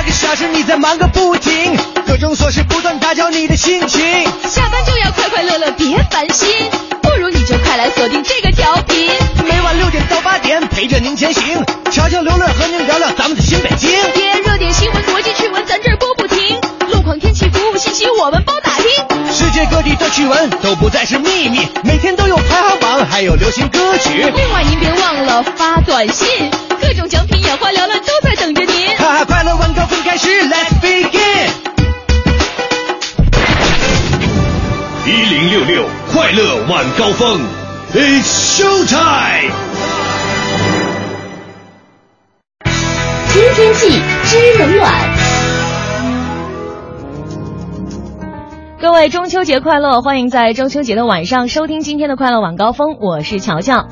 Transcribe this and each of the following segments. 8个小时你在忙个不停，各种琐事不断打搅你的心情。下班就要快快乐乐，别烦心，不如你就快来锁定这个调频，每晚6点到8点陪着您前行，悄悄刘乐和您聊聊咱们的新北京。别热点新闻、国际趣闻，咱这儿播不停。路况、天气、服务信息，我们包打听。世界各地的趣闻都不再是秘密，每天都有排行榜，还有流行歌曲。另外，您别忘了发短信，各种奖品眼花缭乱都在等着您。哈哈，快乐晚高峰开始 ，Let's begin。1066快乐晚高峰 ，It's show time。听天气知冷暖。各位中秋节快乐，欢迎在中秋节的晚上收听今天的快乐晚高峰，我是乔乔。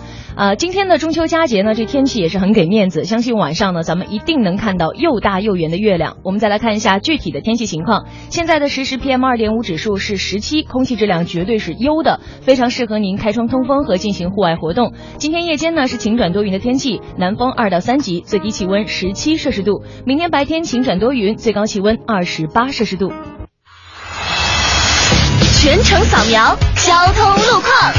今天的中秋佳节呢，这天气也是很给面子，相信晚上呢咱们一定能看到又大又圆的月亮。我们再来看一下具体的天气情况，现在的实时 PM2.5 指数是17，空气质量绝对是优的，非常适合您开窗通风和进行户外活动。今天夜间呢是晴转多云的天气，南风2到3级，最低气温17摄氏度。明天白天晴转多云，最高气温28摄氏度。全程扫描交通路况，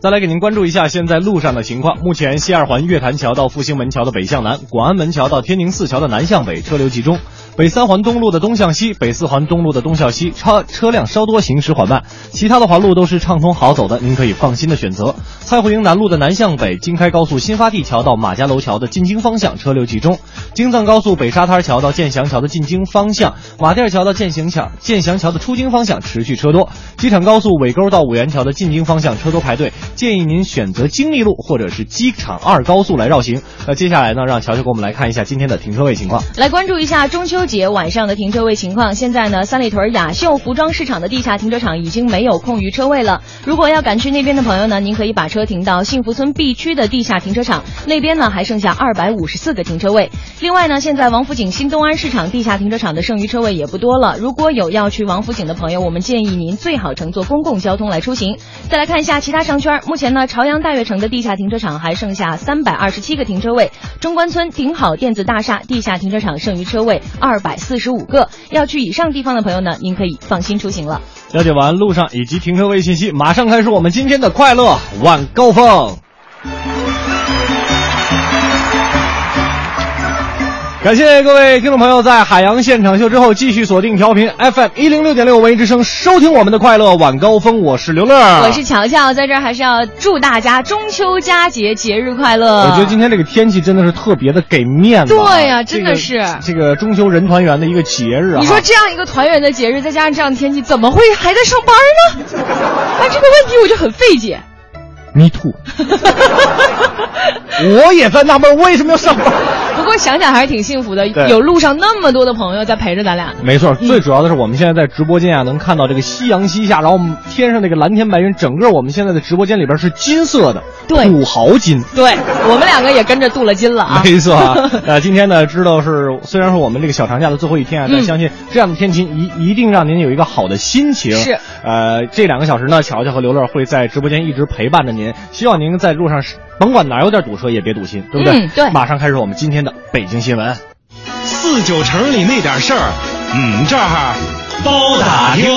再来给您关注一下现在路上的情况。目前西二环月坛桥到复兴门桥的北向南，广安门桥到天宁寺桥的南向北车流集中，北三环东路的东向西，北四环东路的东向西车辆稍多，行驶缓慢，其他的环路都是畅通好走的，您可以放心的选择。蔡胡营南路的南向北，京开高速新发地桥到马家楼桥的进京方向车流集中，京藏高速北沙滩桥到建祥桥的进京方向，马甸桥到建祥桥的出京方向持续车多，机场高速尾沟到五元桥的进京方向车多排队，建议您选择经历路或者是机场2高速来绕行。那接下来呢，让乔乔给我们来看一下今天的停车位情况，来关注一下中秋节晚上的停车位情况。现在呢，三里屯雅秀服装市场的地下停车场已经没有空余车位了。如果要赶去那边的朋友呢，您可以把车停到幸福村 B 区的地下停车场，那边呢还剩下254个停车位。另外呢，现在王府井新东安市场地下停车场的剩余车位也不多了。如果有要去王府井的朋友，我们建议您最好乘坐公共交通来出行。再来看一下其他商圈，目前呢，朝阳大悦城的地下停车场还剩下327个停车位，中关村顶好电子大厦地下停车场剩余车位245个，要去以上地方的朋友呢，您可以放心出行了。了解完路上以及停车位信息，马上开始我们今天的快乐晚高峰。感谢各位听众朋友在海洋现场秀之后继续锁定调频 FM106.6 文艺之声，收听我们的快乐晚高峰。我是刘乐，我是乔乔，在这儿还是要祝大家中秋佳节节日快乐。我觉得今天这个天气真的是特别的给面子，对呀、真的是这个中秋人团圆的一个节日啊。你说这样一个团圆的节日，再加上这样的天气，怎么会还在上班呢？哎，这个问题我就很费解。Me too 我也在纳闷为什么要上班，不过想想还是挺幸福的，有路上那么多的朋友在陪着咱俩。没错，最主要的是我们现在在直播间啊，能看到这个夕阳西下，然后天上那个蓝天白云，整个我们现在的直播间里边是金色的，对，镀毫金，对，我们两个也跟着镀了金了啊。没错啊，今天呢知道是虽然说我们这个小长假的最后一天啊，但相信这样的天气一定让您有一个好的心情。是，这2个小时呢，乔乔和刘乐会在直播间一直陪伴着您，希望您在路上甭管哪有点堵车也别堵心，对不对？对。马上开始我们今天的北京新闻。49城里那点事儿，这儿包打听。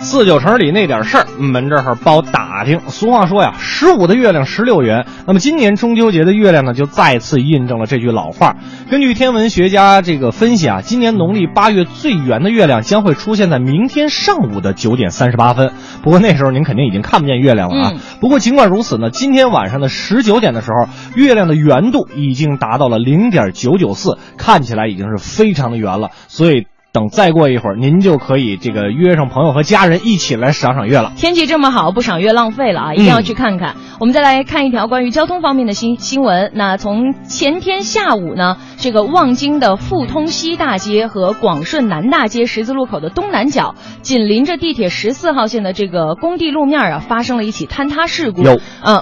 49城里那点事儿，我们这儿包打听。俗话说呀，15的月亮16圆。那么今年中秋节的月亮呢，就再次印证了这句老话。根据天文学家这个分析啊，今年农历8月最圆的月亮将会出现在明天上午的9点38分。不过那时候您肯定已经看不见月亮了啊。不过尽管如此呢，今天晚上的19点的时候，月亮的圆度已经达到了 0.994， 看起来已经是非常的圆了。所以等再过一会儿，您就可以这个约上朋友和家人一起来赏月了。天气这么好，不赏月浪费了啊！一定要去看看。我们再来看一条关于交通方面的新闻。那从前天下午呢，这个望京的富通西大街和广顺南大街十字路口的东南角，紧邻着地铁14号线的这个工地路面啊，发生了一起坍塌事故。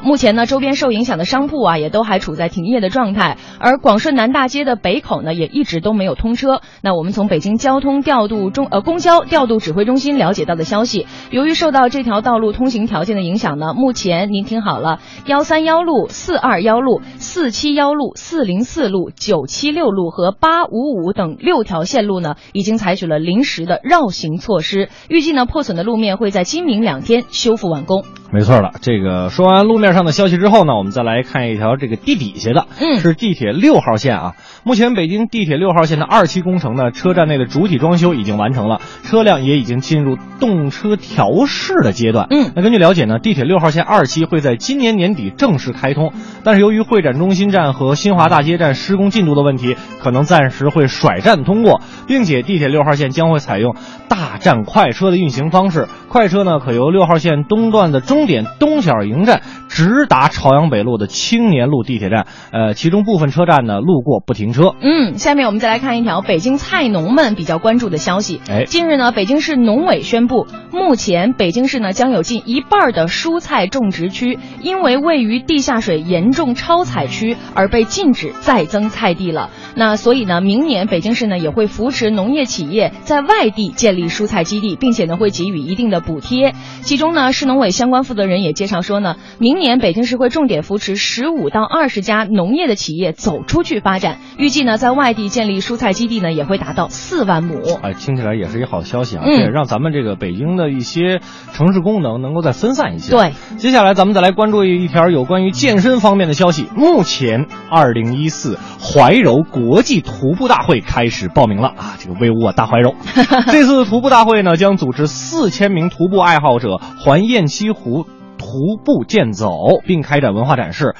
目前呢，周边受影响的商铺啊，也都还处在停业的状态。而广顺南大街的北口呢，也一直都没有通车。那我们从北京交公交调度指挥中心了解到的消息，由于受到这条道路通行条件的影响呢，目前您听好了，131路、421路、471路、404路、976路和855等6条线路呢，已经采取了临时的绕行措施。预计呢，破损的路面会在今明2天修复完工。没错了，这个说完路面上的消息之后呢，我们再来看一条这个地底下的，是地铁6号线啊。目前北京地铁6号线的2期工程呢，车站内的主体装修已经完成了，车辆也已经进入动车调试的阶段。那根据了解呢，地铁6号线2期会在今年年底正式开通，但是由于会展中心站和新华大街站施工进度的问题，可能暂时会甩站通过，并且地铁6号线将会采用大站快车的运行方式。快车呢，可由6号线东段的终点东小营站直达朝阳北路的青年路地铁站，其中部分车站呢路过不停车。下面我们再来看一条北京菜农们比较关注的消息。近日呢，北京市农委宣布，目前北京市呢将有近一半的蔬菜种植区因为位于地下水严重超采区而被禁止再增菜地了。那所以呢，明年北京市呢也会扶持农业企业在外地建立蔬菜基地，并且呢会给予一定的补贴。其中呢，市农委相关负责人也介绍说呢，明年北京市会重点扶持15到20家农业的企业走出去发展，预计呢在外地建立蔬菜基地呢也会达到4万亩。听起来也是一个好消息啊，这也让咱们这个北京的一些城市功能能够再分散一些。对，接下来咱们再来关注一条有关于健身方面的消息。目前2014怀柔国际徒步大会开始报名了啊，这个威武啊大怀柔！这次徒步大会呢将组织4000名徒步爱好者环雁栖湖徒步健走，并开展文化展示、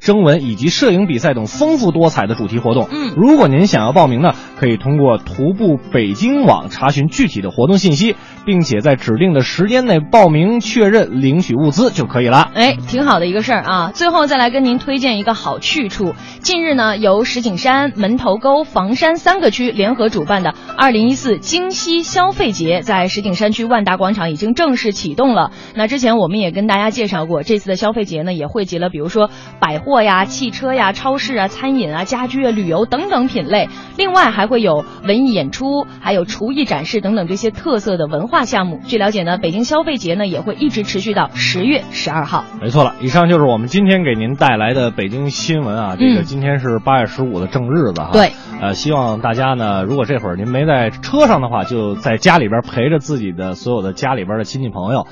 征文以及摄影比赛等丰富多彩的主题活动。如果您想要报名呢，可以通过徒步北京网查询具体的活动信息，并且在指定的时间内报名确认领取物资就可以了。挺好的一个事儿啊！最后再来跟您推荐一个好去处。近日呢，由石景山、门头沟、房山3个区联合主办的2014京西消费节在石景山区万达广场已经正式启动了。那之前我们也跟大家介绍过，这次的消费节呢也汇集了比如说百货呀、汽车呀、超市啊、餐饮啊、家居啊、旅游等等品类，另外还会有文艺演出，还有厨艺展示等等这些特色的文化项目。据了解呢，北京消费节呢也会一直持续到10月12号。没错了，以上就是我们今天给您带来的北京新闻啊。这个今天是8月15的正日子哈。对，希望大家呢，如果这会儿您没在车上的话，就在家里边陪着自己的所有的家里边的亲戚朋友。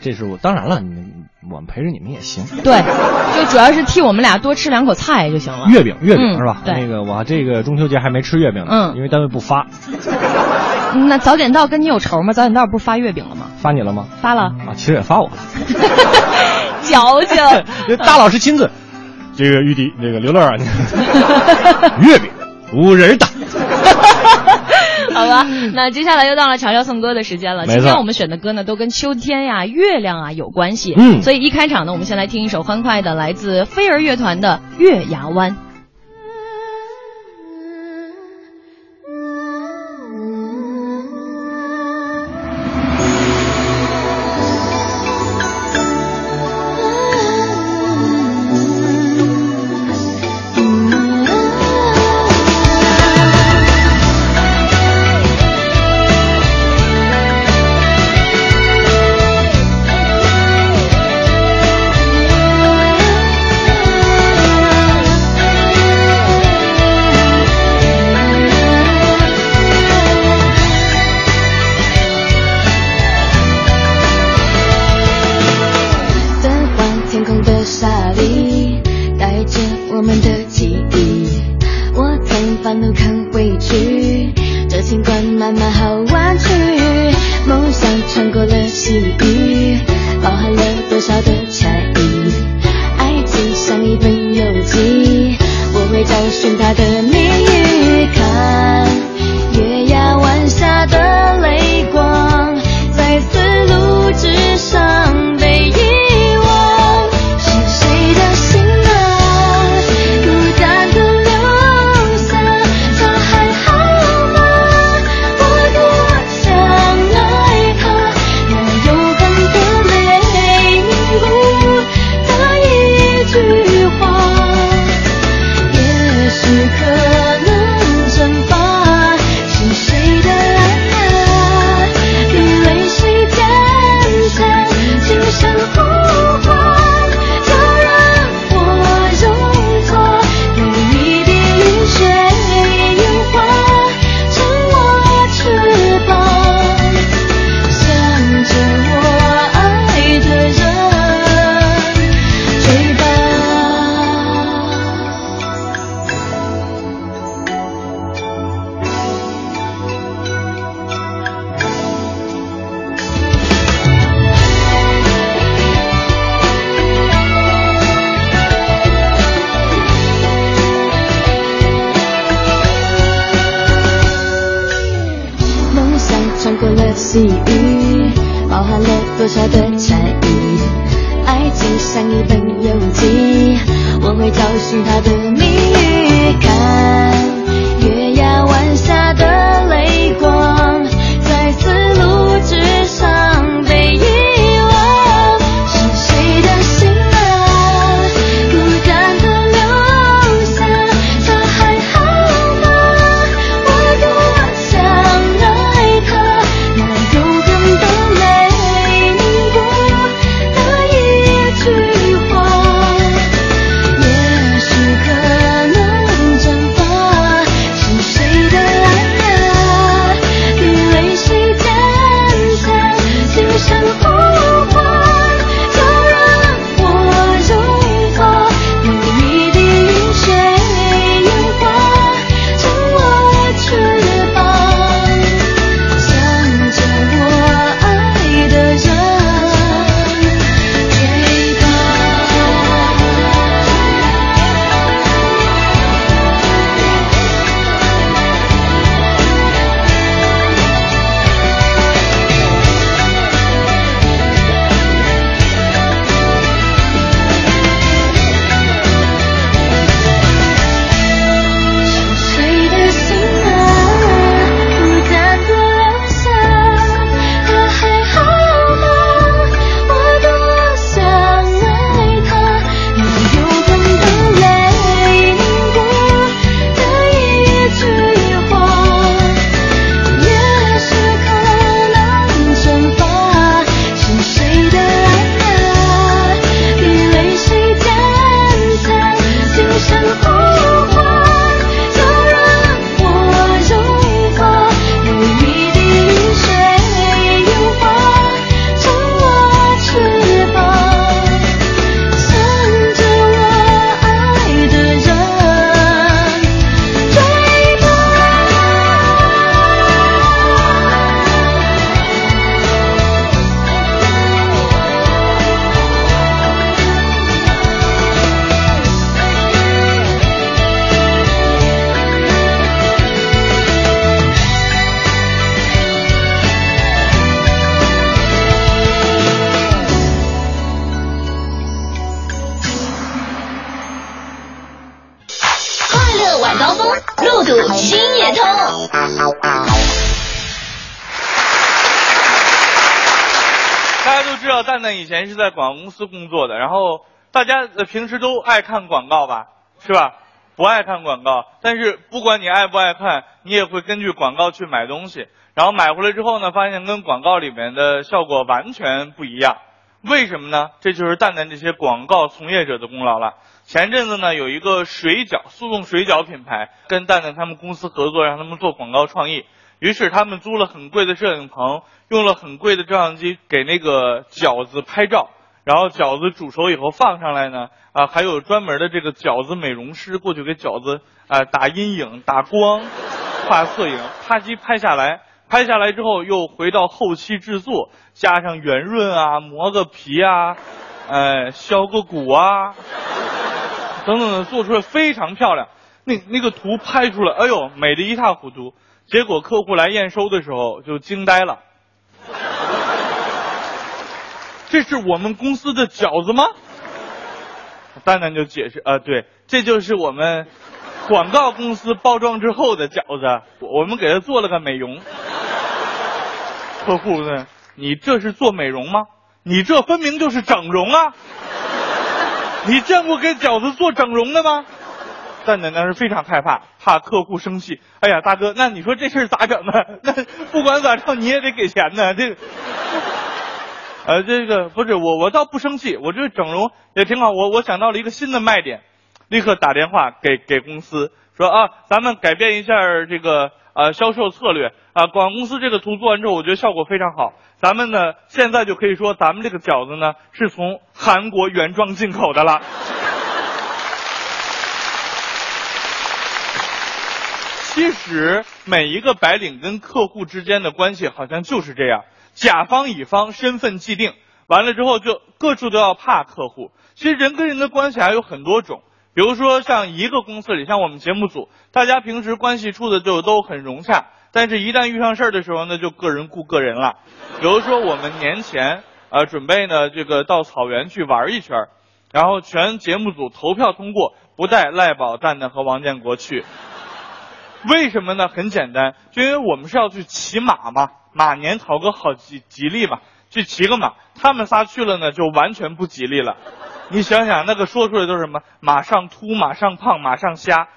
这是我当然了，我们陪着你们也行。对，就主要是替我们俩多吃2口菜就行了。月饼、是吧？那个我这个中秋节还没吃月饼呢，因为单位不发。那早点到跟你有仇吗？早点到不是发月饼了吗？发你了吗？发了啊，其实也发我了。矫情。大老师亲自，这个玉迪，这个刘乐啊，月饼无人打。好吧，那接下来又到了乔乔送歌的时间了。今天我们选的歌呢，都跟秋天呀、月亮啊有关系。所以一开场呢，我们先来听一首欢快的，来自飞儿乐团的《月牙湾》。像一本游记，我会找寻他的谜语，看月牙晚霞的泪光在丝路之上被遗忘，是谁的心啊孤单的留下，他还好吗？我多么想爱他，哪有感动泪凝固的一句话，也许可能蒸发，是谁的爱啊比泪水坚强，今生无话就让我融化，每一滴雨水烟花趁我翅膀，想着我爱的人追吧。是谁的心啊孤单的留下，他还好吗？我多想爱他，哪有感动泪凝固的一句话，也许可能蒸发，是谁的爱啊比泪水坚强，今生无话就让我融化，每一滴雨水烟花趁我翅膀，想着我爱的人追吧。快乐晚高峰，路堵心也痛。大家都知道蛋蛋以前是在广告公司工作的，然后大家平时都爱看广告吧，是吧？不爱看广告，但是不管你爱不爱看，你也会根据广告去买东西，然后买回来之后呢，发现跟广告里面的效果完全不一样。为什么呢？这就是蛋蛋这些广告从业者的功劳了。前阵子呢，有一个速冻水饺品牌跟蛋蛋他们公司合作，让他们做广告创意。于是他们租了很贵的摄影棚，用了很贵的照相机给那个饺子拍照，然后饺子煮熟以后放上来呢，还有专门的这个饺子美容师过去给饺子打阴影、打光、画侧影，啪叽拍下来。拍下来之后又回到后期制作，加上圆润啊、磨个皮啊、削个骨啊等等的，做出来非常漂亮。那个图拍出来，哎呦，美得一塌糊涂。结果客户来验收的时候就惊呆了，这是我们公司的饺子吗？蛋蛋就解释对，这就是我们广告公司包装之后的饺子，我们给他做了个美容。客户呢，你这是做美容吗？你这分明就是整容啊！你见过给饺子做整容的吗？蛋蛋当时非常害怕，怕客户生气。哎呀，大哥，那你说这事儿咋整呢？那不管咋着你也得给钱呢。这个不是我倒不生气，我这整容也挺好。我想到了一个新的卖点。立刻打电话给公司说啊，咱们改变一下这个销售策略啊。广告公司这个图做完之后，我觉得效果非常好。咱们呢现在就可以说，咱们这个饺子呢是从韩国原装进口的了。其实每一个白领跟客户之间的关系好像就是这样，甲方乙方身份既定，完了之后就各处都要怕客户。其实人跟人的关系还有很多种。比如说像一个公司里，像我们节目组，大家平时关系处的就都很融洽，但是一旦遇上事儿的时候呢，就个人顾个人了。比如说我们年前准备呢这个到草原去玩一圈，然后全节目组投票通过，不带赖宝、蛋蛋和王建国去。为什么呢？很简单，就因为我们是要去骑马嘛，马年讨个好吉利嘛，去骑个马。他们仨去了呢，就完全不吉利了。你想想，那个说出来都是什么？马上秃，马上胖，马上瞎。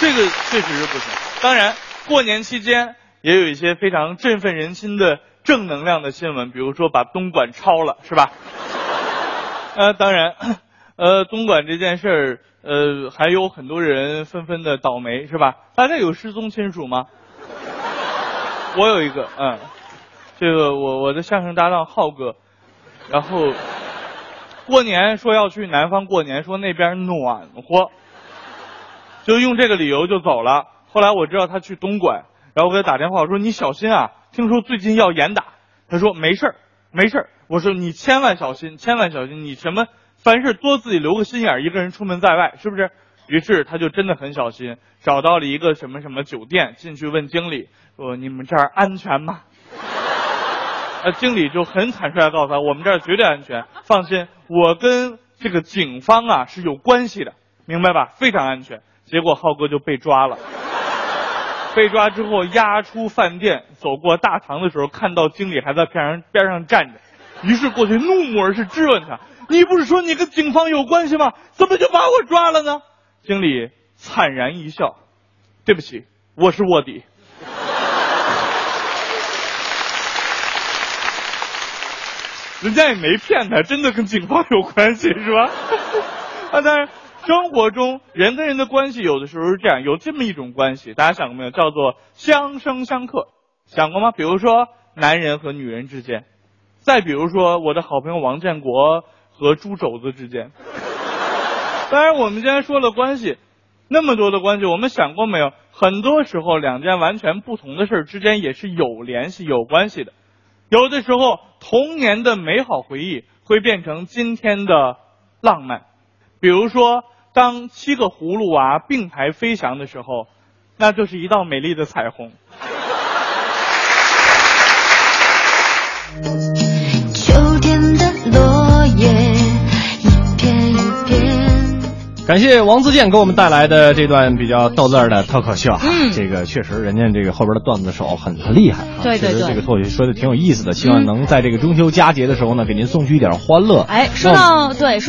这确实是不行。当然，过年期间也有一些非常振奋人心的正能量的新闻，比如说把东莞抄了，是吧？当然。东莞这件事儿，还有很多人纷纷的倒霉，是吧？大家有失踪亲属吗？我有一个，这个我的相声搭档浩哥，然后过年说要去南方过年，说那边暖和，就用这个理由就走了。后来我知道他去东莞，然后我给他打电话，我说你小心啊，听说最近要严打。他说没事儿，没事儿。我说你千万小心，千万小心，你什么？凡事多自己留个心眼儿，一个人出门在外，是不是？于是他就真的很小心，找到了一个什么什么酒店，进去问经理说：“你们这儿安全吗？”经理就很坦率地告诉他：“我们这儿绝对安全，放心，我跟这个警方啊是有关系的，明白吧？非常安全。”结果浩哥就被抓了。被抓之后押出饭店，走过大堂的时候，看到经理还在边上站着，于是过去怒目而视，质问他。你不是说你跟警方有关系吗？怎么就把我抓了呢？经理惨然一笑，对不起，我是卧底。人家也没骗他，真的跟警方有关系，是吧？啊，当然，生活中人跟人的关系有的时候是这样，有这么一种关系，大家想过没有？叫做相生相克，想过吗？比如说男人和女人之间，再比如说我的好朋友王建国。和猪肘子之间，当然我们今天说了关系，那么多的关系，我们想过没有？很多时候两件完全不同的事之间也是有联系、有关系的。有的时候童年的美好回忆会变成今天的浪漫，比如说当七个葫芦娃并排飞翔的时候，那就是一道美丽的彩虹。感谢王自健给我们带来的这段比较逗乐的脱口秀啊，这个确实人家这个后边的段子手很厉害啊，对，这个脱口秀说的挺有意思的，希望能在这个中秋佳节的时候呢，给您送去一点欢乐。哎，说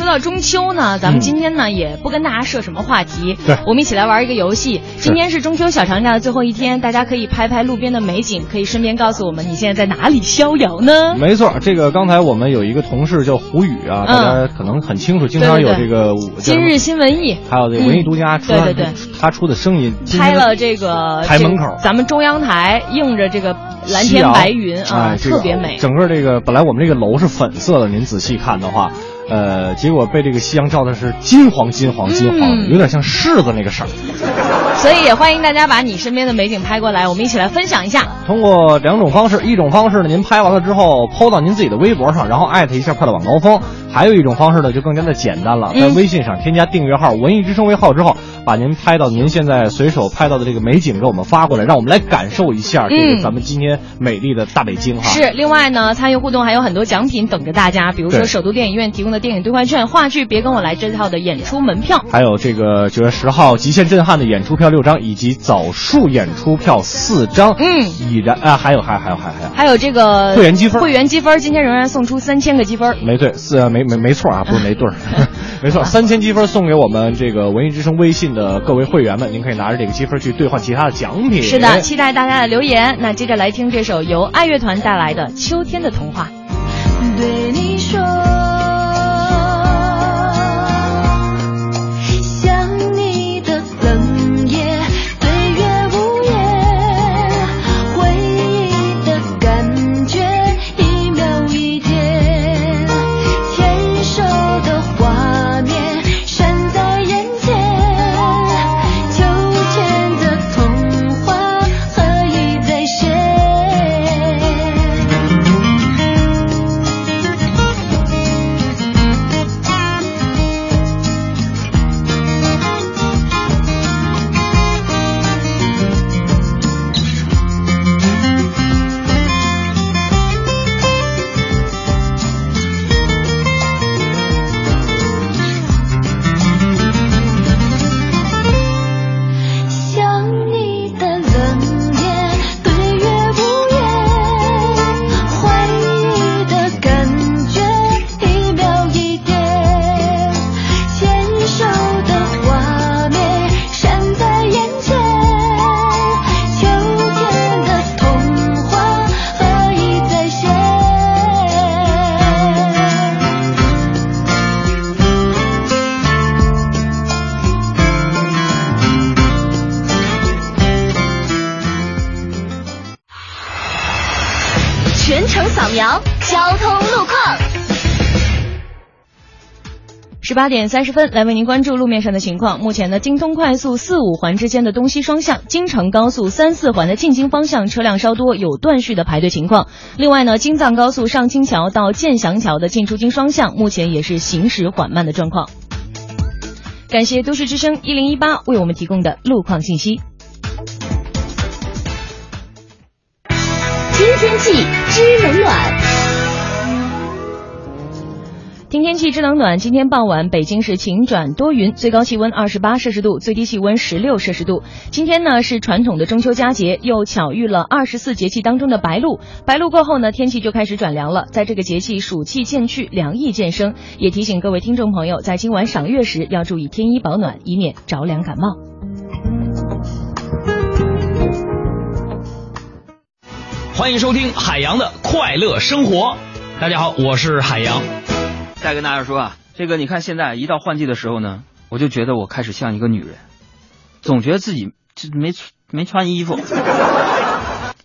到中秋呢，咱们今天呢、也不跟大家设什么话题，对，我们一起来玩一个游戏。今天是中秋小长假的最后一天，大家可以拍拍路边的美景，可以顺便告诉我们你现在在哪里逍遥呢？没错，这个刚才我们有一个同事叫胡宇啊，大家可能很清楚，经常有这个今日新闻。文艺还有这文艺独家出、对，他出的声音拍了这个台门口，咱们中央台映着这个蓝天白云啊、这个，特别美。整个这个本来我们这个楼是粉色的，您仔细看的话，结果被这个夕阳照的是金黄、有点像柿子那个色儿。所以也欢迎大家把你身边的美景拍过来，我们一起来分享一下。通过两种方式，一种方式呢，您拍完了之后抛到您自己的微博上，然后艾特一下快乐晚高峰；还有一种方式呢，就更加的简单了，在微信上添加订阅号文艺之声为号之后，把您拍到您现在随手拍到的这个美景给我们发过来，让我们来感受一下这个咱们今天美丽的大北京哈。是，另外呢，参与互动还有很多奖品等着大家，比如说首都电影院提供的电影兑换券、话剧《别跟我来》这套的演出门票，还有这个9月10号极限震撼的演出票6张，以及枣树演出票4张。已然啊，还有这个会员积分，今天仍然送出3000个积分。没对，没错啊，不是没对，没错，3000积分送给我们这个文艺之声微信的各位会员们，您可以拿着这个积分去兑换其他的奖品。是的，期待大家的留言。那接着来听这首由爱乐团带来的《秋天的童话》。对你说。程扫描交通路况。18:30，来为您关注路面上的情况。目前呢，京通快速4-5环之间的东西双向，京承高速3-4环的进京方向车辆稍多，有断续的排队情况。另外呢，京藏高速上京桥到建祥桥的进出京双向，目前也是行驶缓慢的状况。感谢都市之声1018为我们提供的路况信息。听天气知冷暖。听天气知冷暖，今天傍晚北京是晴转多云，最高气温28摄氏度，最低气温16摄氏度。今天呢是传统的中秋佳节，又巧遇了24节气当中的白露。白露过后呢，天气就开始转凉了。在这个节气，暑气渐去，凉意渐生，也提醒各位听众朋友，在今晚赏月时要注意添衣保暖，以免着凉感冒。欢迎收听海洋的快乐生活。大家好，我是海洋。再跟大家说啊，这个你看现在一到换季的时候呢，我就觉得我开始像一个女人，总觉得自己没穿衣服。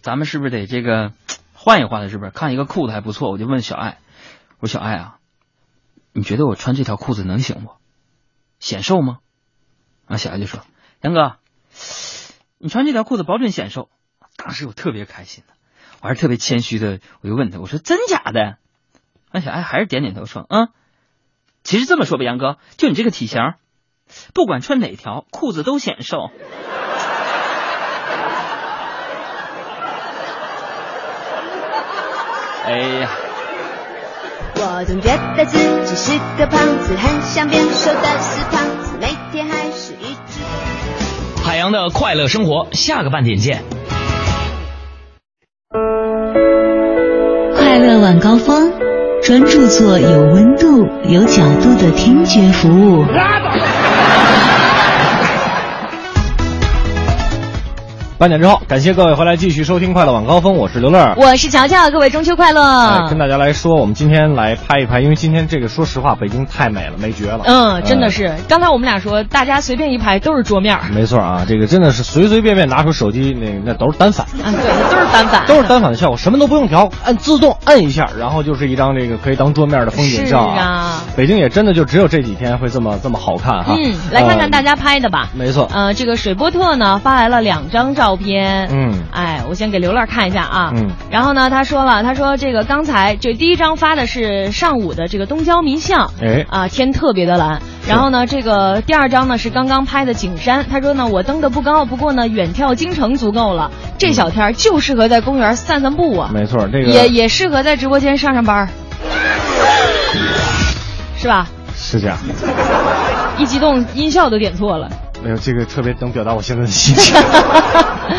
咱们是不是得这个换一换了？是不是看一个裤子还不错，我就问小爱，我说小爱啊，你觉得我穿这条裤子能行不？显瘦吗？啊，小爱就说杨哥，你穿这条裤子保准显瘦。当时我特别开心的，我还是特别谦虚的，我就问他，我说真假的？那小爱还是点点头说：“啊、嗯，其实这么说吧，杨哥，就你这个体型，不管穿哪条裤子都显瘦。”哎呀！我总觉得自己是个胖子，很想变瘦的死胖子，每天还是一只。海洋的快乐生活，下个半点见。快乐晚高峰。专注做有温度、有角度的听觉服务。8点之后，感谢各位回来继续收听《快乐晚高峰》，我是刘乐，我是乔乔，各位中秋快乐！跟大家来说，我们今天来拍一拍，因为今天这个说实话，北京太美了，没绝了。嗯，真的是。刚才我们俩说，大家随便一拍都是桌面。没错啊，这个真的是随随便便拿出手机，那都是单反。啊，对，都是单反，都是单反的效果，什么都不用调，自动按一下，然后就是一张这个可以当桌面的风景照啊。北京也真的就只有这几天会这么好看哈。嗯，来看看大家拍的吧。没错。这个水波特呢发来了2张照片。嗯，哎，我先给刘乐看一下啊。嗯，然后呢，他说这个刚才这第一张发的是上午的这个东郊民巷，哎啊，天特别的蓝。然后呢，这个第2张呢是刚刚拍的景山。他说呢，我登的不高，不过呢远眺京城足够了。这小天就适合在公园散散步啊。没错，这个也适合在直播间上上班，是吧？是这样。一激动，音效都点错了。没有，这个特别能表达我现在的心情。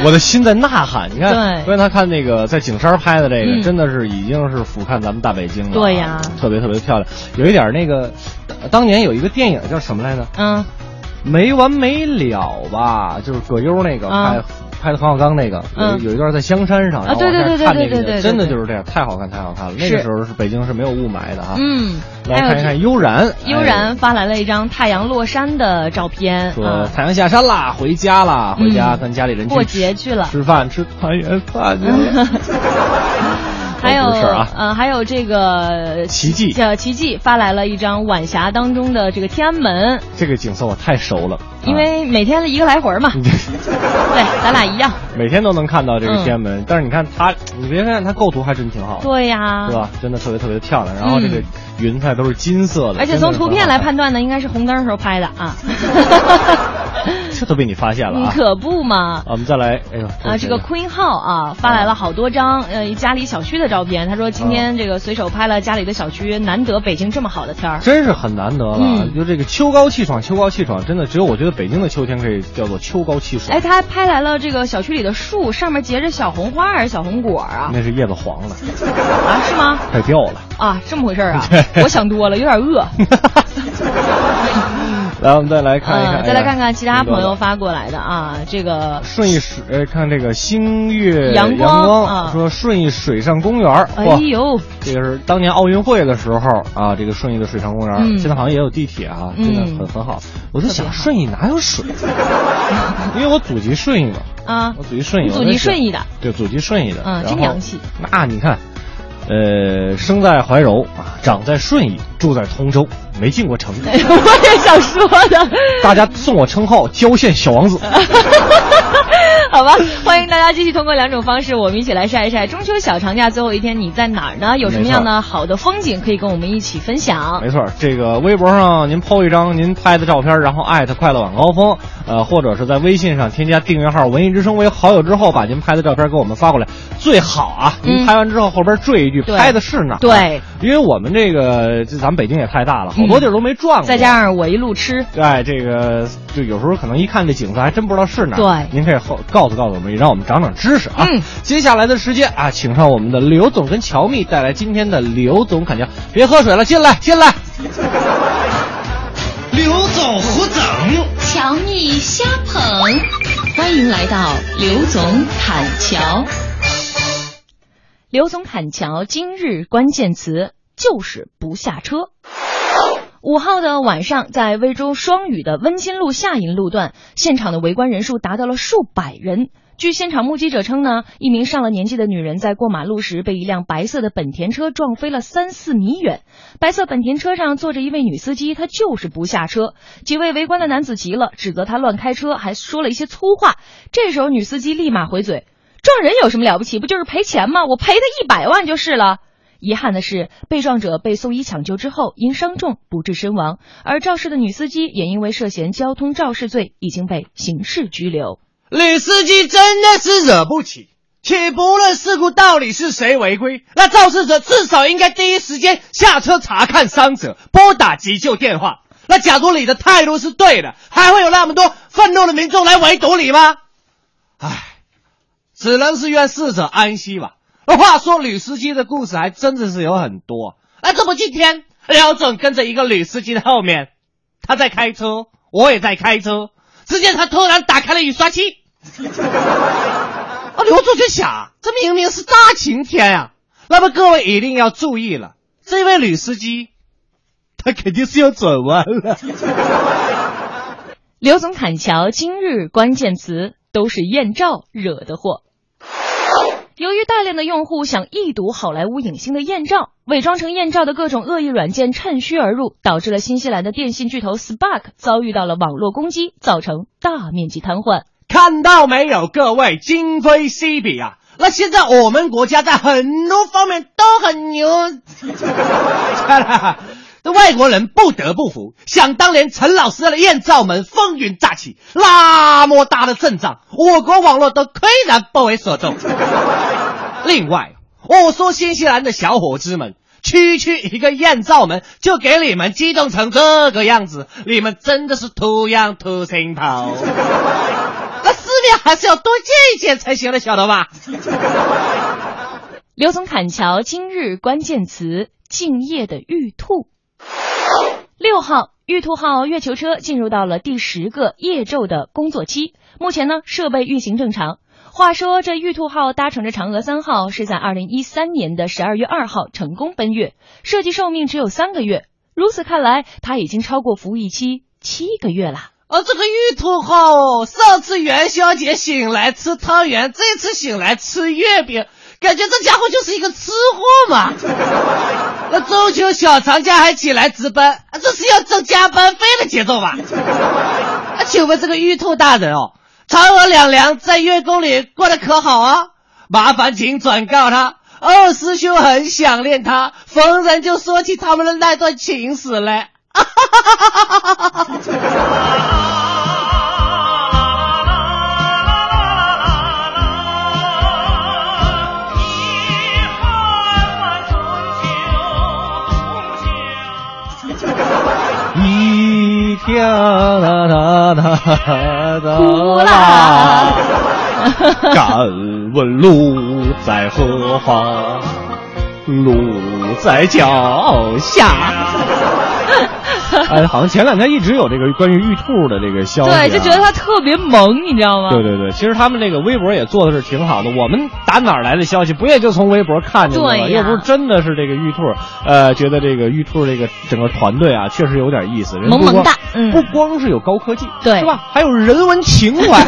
我的心在呐喊，你看，所以他看那个在景山拍的这个，真的是已经是俯瞰咱们大北京了。对呀，特别特别漂亮。有一点那个，当年有一个电影叫什么来着？嗯，没完没了吧？就是葛优那个拍的冯小刚那个，有一段在香山上，然后往下看那个，真的就是这样，太好看，太好看了。那个时候是北京是没有雾霾的啊。嗯，来看一看悠然，悠然发来了一张太阳落山的照片，说太阳下山啦，回家啦，回家跟家里人过节去了，吃饭吃团圆饭去了。还有还有这个奇迹叫奇迹发来了一张晚霞当中的这个天安门，这个景色我太熟了，因为每天一个来回嘛。对，咱俩一样，每天都能看到这个天安门。但是你看它，你别看它构图还真挺好的。对呀，是吧？真的特别特别漂亮。然后这个云彩都是金色的，而且从图片来判断呢，应该是红灯的时候拍的啊。这都被你发现了啊！可不嘛！我们再来，哎呦啊，这个 Queen 号啊发来了好多张家里小区的照片。他说今天这个随手拍了家里的小区，难得北京这么好的天儿，真是很难得了。就这个秋高气爽，秋高气爽，真的只有我觉得北京的秋天可以叫做秋高气爽。哎，他还拍来了这个小区里的树，上面结着小红花还是小红果啊？那是叶子黄了啊？是吗？快掉了啊！这么回事啊？我想多了，有点饿。来，我们再来看一看，再来看看其他朋友发过来的啊。这个顺义水，看这个星月阳光啊，说顺义水上公园，哎呦，这个是当年奥运会的时候啊，这个顺义的水上公园，现在好像也有地铁啊，真的很好。我就想顺义哪有水？因为我祖籍顺义嘛啊，我祖籍顺义的，对，祖籍顺义的，嗯，真洋气。那你看。生在怀柔啊，长在顺义，住在通州，没进过城。我也想说的，大家送我称号"郊县小王子"。好吧，欢迎大家继续通过两种方式，我们一起来晒一晒中秋小长假最后一天你在哪儿呢？有什么样的好的风景可以跟我们一起分享？没错，这个微博上您po一张您拍的照片，然后艾特快乐晚高峰，或者是在微信上添加订阅号文艺之声为好友之后，把您拍的照片给我们发过来，最好啊，您拍完之后后边缀一句拍的是哪儿？对，因为我们这个咱们北京也太大了，好多地儿都没转过，再加上我一路吃，对，这个就有时候可能一看这景色还真不知道是哪儿。对，您可以告诉我们，也让我们长知识啊！接下来的时间啊，请上我们的刘总跟乔蜜带来今天的刘总侃家。别喝水了，进来。刘总胡整，乔蜜瞎捧，欢迎来到刘总侃乔。刘总侃乔今日关键词就是不下车。5号的晚上，在魏州双屿的温馨路下营路段，现场的围观人数达到了数百人。据现场目击者称呢，一名上了年纪的女人在过马路时被一辆白色的本田车撞飞了3-4米远。白色本田车上坐着一位女司机，她就是不下车。几位围观的男子急了，指责她乱开车，还说了一些粗话。这时候女司机立马回嘴：撞人有什么了不起，不就是赔钱吗？我赔她100万就是了。遗憾的是，被撞者被送医抢救之后因伤重不治身亡，而肇事的女司机也因为涉嫌交通肇事罪已经被刑事拘留。女司机真的是惹不起，且不论事故到底是谁违规，那肇事者至少应该第一时间下车查看伤者，拨打急救电话。那假如你的态度是对的，还会有那么多愤怒的民众来围堵你吗？唉，只能是愿逝者安息吧。话说女司机的故事还真的是有很多。这不今天刘总跟着一个女司机的后面，她在开车，我也在开车，只见她突然打开了雨刷器。刘总就想，这明明是大晴天啊。那么各位一定要注意了，这位女司机她肯定是要转弯了。刘总侃乔今日关键词都是艳照惹的祸。由于大量的用户想一睹好莱坞影星的艳照，伪装成艳照的各种恶意软件趁虚而入，导致了新西兰的电信巨头 Spark 遭遇到了网络攻击，造成大面积瘫痪。看到没有各位，今非昔比啊！那现在我们国家在很多方面都很牛。外国人不得不服，想当年陈老师的艳照门风云乍起，那么大的阵仗，我国网络都岿然不为所动。另外，我说新西兰的小伙子们，区一个艳照门就给你们激动成这个样子，你们真的是 too young too simple。 那世面还是要多见一见才行的，晓得吧？刘总侃乔今日关键词敬业的玉兔。6号，玉兔号月球车进入到了第10个夜昼的工作期，目前呢设备运行正常。话说这玉兔号搭乘着嫦娥3号是在2013年的12月2号成功奔月，设计寿命只有3个月，如此看来它已经超过服役期7个月了。这个玉兔号上次元宵节醒来吃汤圆，这次醒来吃月饼，感觉这家伙就是一个吃货嘛。那中秋小长假还起来值班，这是要挣加班费的节奏吧？请问这个玉兔大人哦，嫦娥两娘在月宫里过得可好啊？麻烦请转告他，二师兄很想念他，逢人就说起他们的那段情史来。天啦啦啦啦，哭啦！敢问路在何方？路在脚下。好像前两天一直有这个关于玉兔的这个消息、啊，对，就觉得它特别萌，你知道吗？对对对，其实他们这个微博也做的是挺好的。我们打哪儿来的消息，不也就从微博看见了？又不是真的是这个玉兔，觉得这个玉兔这个整个团队啊，确实有点意思，人萌萌哒，嗯，不光是有高科技，对，是吧？还有人文情怀。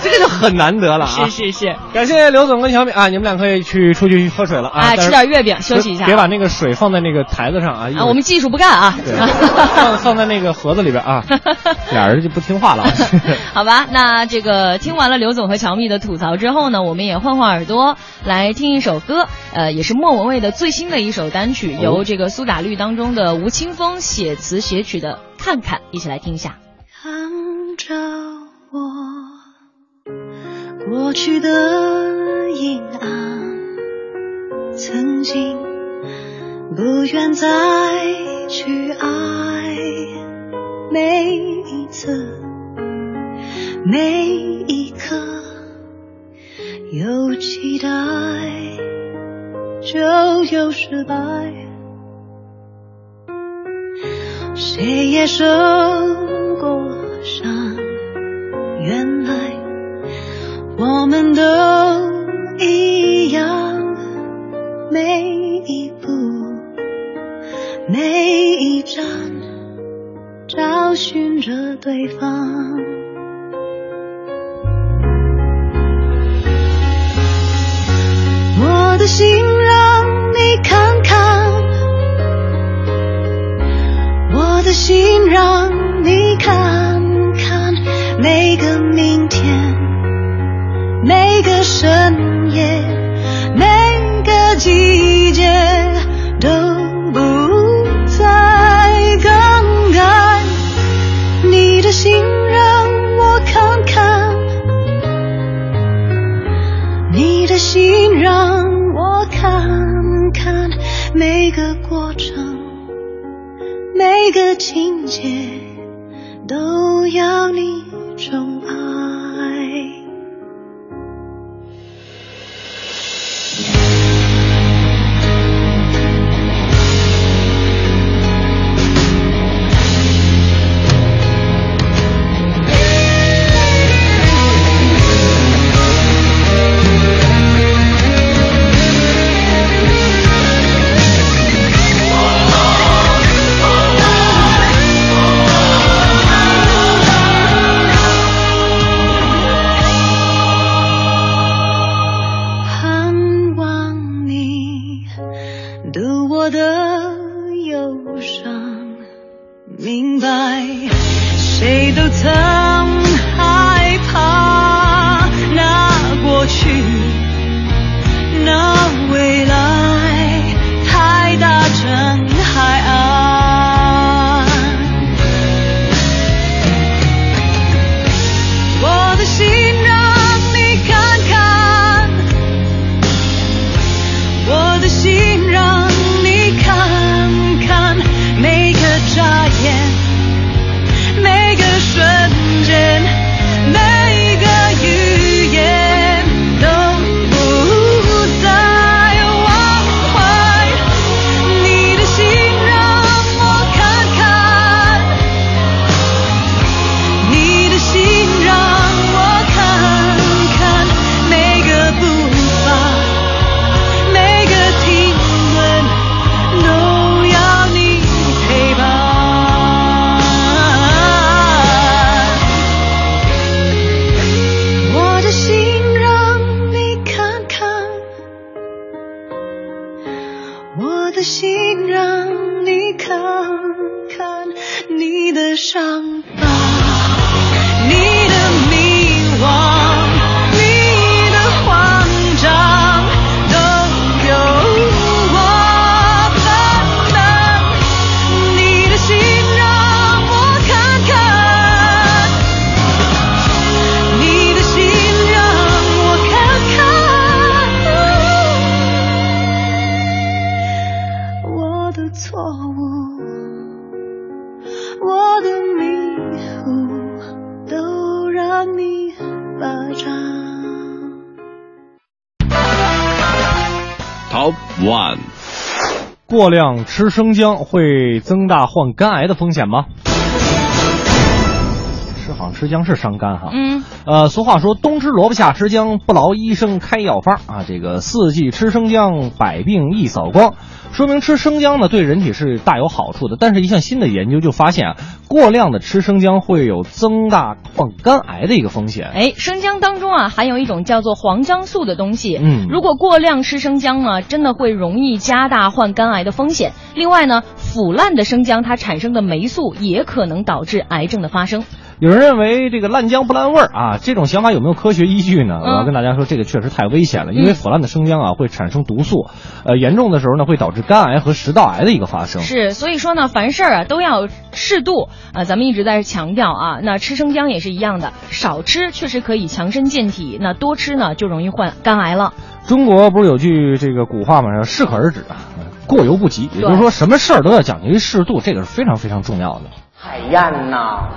这个就很难得了啊！是是是，感谢刘总跟小米啊，你们俩可以出去喝水了啊，吃点月饼休息一下，别把那个水放在那个台子上啊！啊，我们技术不干啊，对，放在那个盒子里边啊，俩人就不听话了。好吧，那这个听完了刘总和小米的吐槽之后呢，我们也换换耳朵来听一首歌，也是莫文蔚的最新的一首单曲，由这个苏打绿当中的吴青峰写词写曲的《看看》，一起来听一下。看着我。过去的阴暗，曾经不愿再去爱，每一次每一刻有期待就有失败，谁也受过伤，原来我们都一样，每一步每一站找寻着对方，我的心让你看看，我的心让你看看，每个明天每个深夜每个季节都不再更改，你的心让我看看，你的心让我看看，每个过程每个情节都要你宠爱，过量吃生姜会增大患肝癌的风险吗？好像吃姜是伤肝哈，俗话说冬吃萝卜夏吃姜，不劳医生开药方啊。这个四季吃生姜，百病一扫光，说明吃生姜呢对人体是大有好处的。但是一项新的研究就发现啊，过量的吃生姜会有增大患肝癌的一个风险。哎，生姜当中啊含有一种叫做黄姜素的东西，如果过量吃生姜呢，真的会容易加大患肝癌的风险。另外呢，腐烂的生姜它产生的霉素也可能导致癌症的发生。有人认为这个烂姜不烂味儿啊，这种想法有没有科学依据呢？我要跟大家说，这个确实太危险了，因为腐烂的生姜啊会产生毒素，严重的时候呢会导致肝癌和食道癌的一个发生。是，所以说呢，凡事啊都要适度啊，咱们一直在强调啊，那吃生姜也是一样的，少吃确实可以强身健体，那多吃呢就容易患肝癌了。中国不是有句这个古话嘛，适可而止啊，过犹不及，也就是说什么事儿都要讲究于适度，这个是非常非常重要的。海燕呐，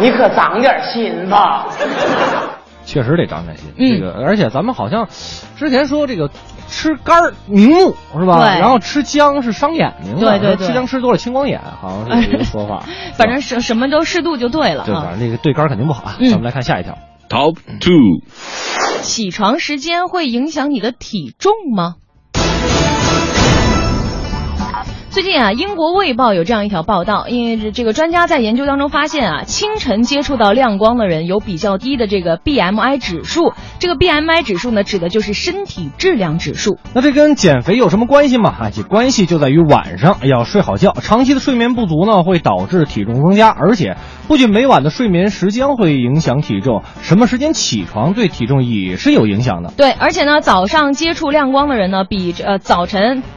你可长点心吧！确实得长点心，这个而且咱们好像之前说这个吃肝儿明目是吧？然后吃姜是伤眼睛的，对，吃姜吃多了青光眼，好像是这个说法。反正什么都适度就对了，对吧？那个对肝肯定不好啊。咱们来看下一条 ，Top Two， 起床时间会影响你的体重吗？最近啊，英国卫报有这样一条报道，因为这个专家在研究当中发现啊，清晨接触到亮光的人有比较低的这个 BMI 指数，这个 BMI 指数呢指的就是身体质量指数。那这跟减肥有什么关系吗？这关系就在于晚上要睡好觉，长期的睡眠不足呢会导致体重增加，而且不仅每晚的睡眠时间会影响体重，什么时间起床对体重也是有影响的。对，而且呢早上接触亮光的人呢比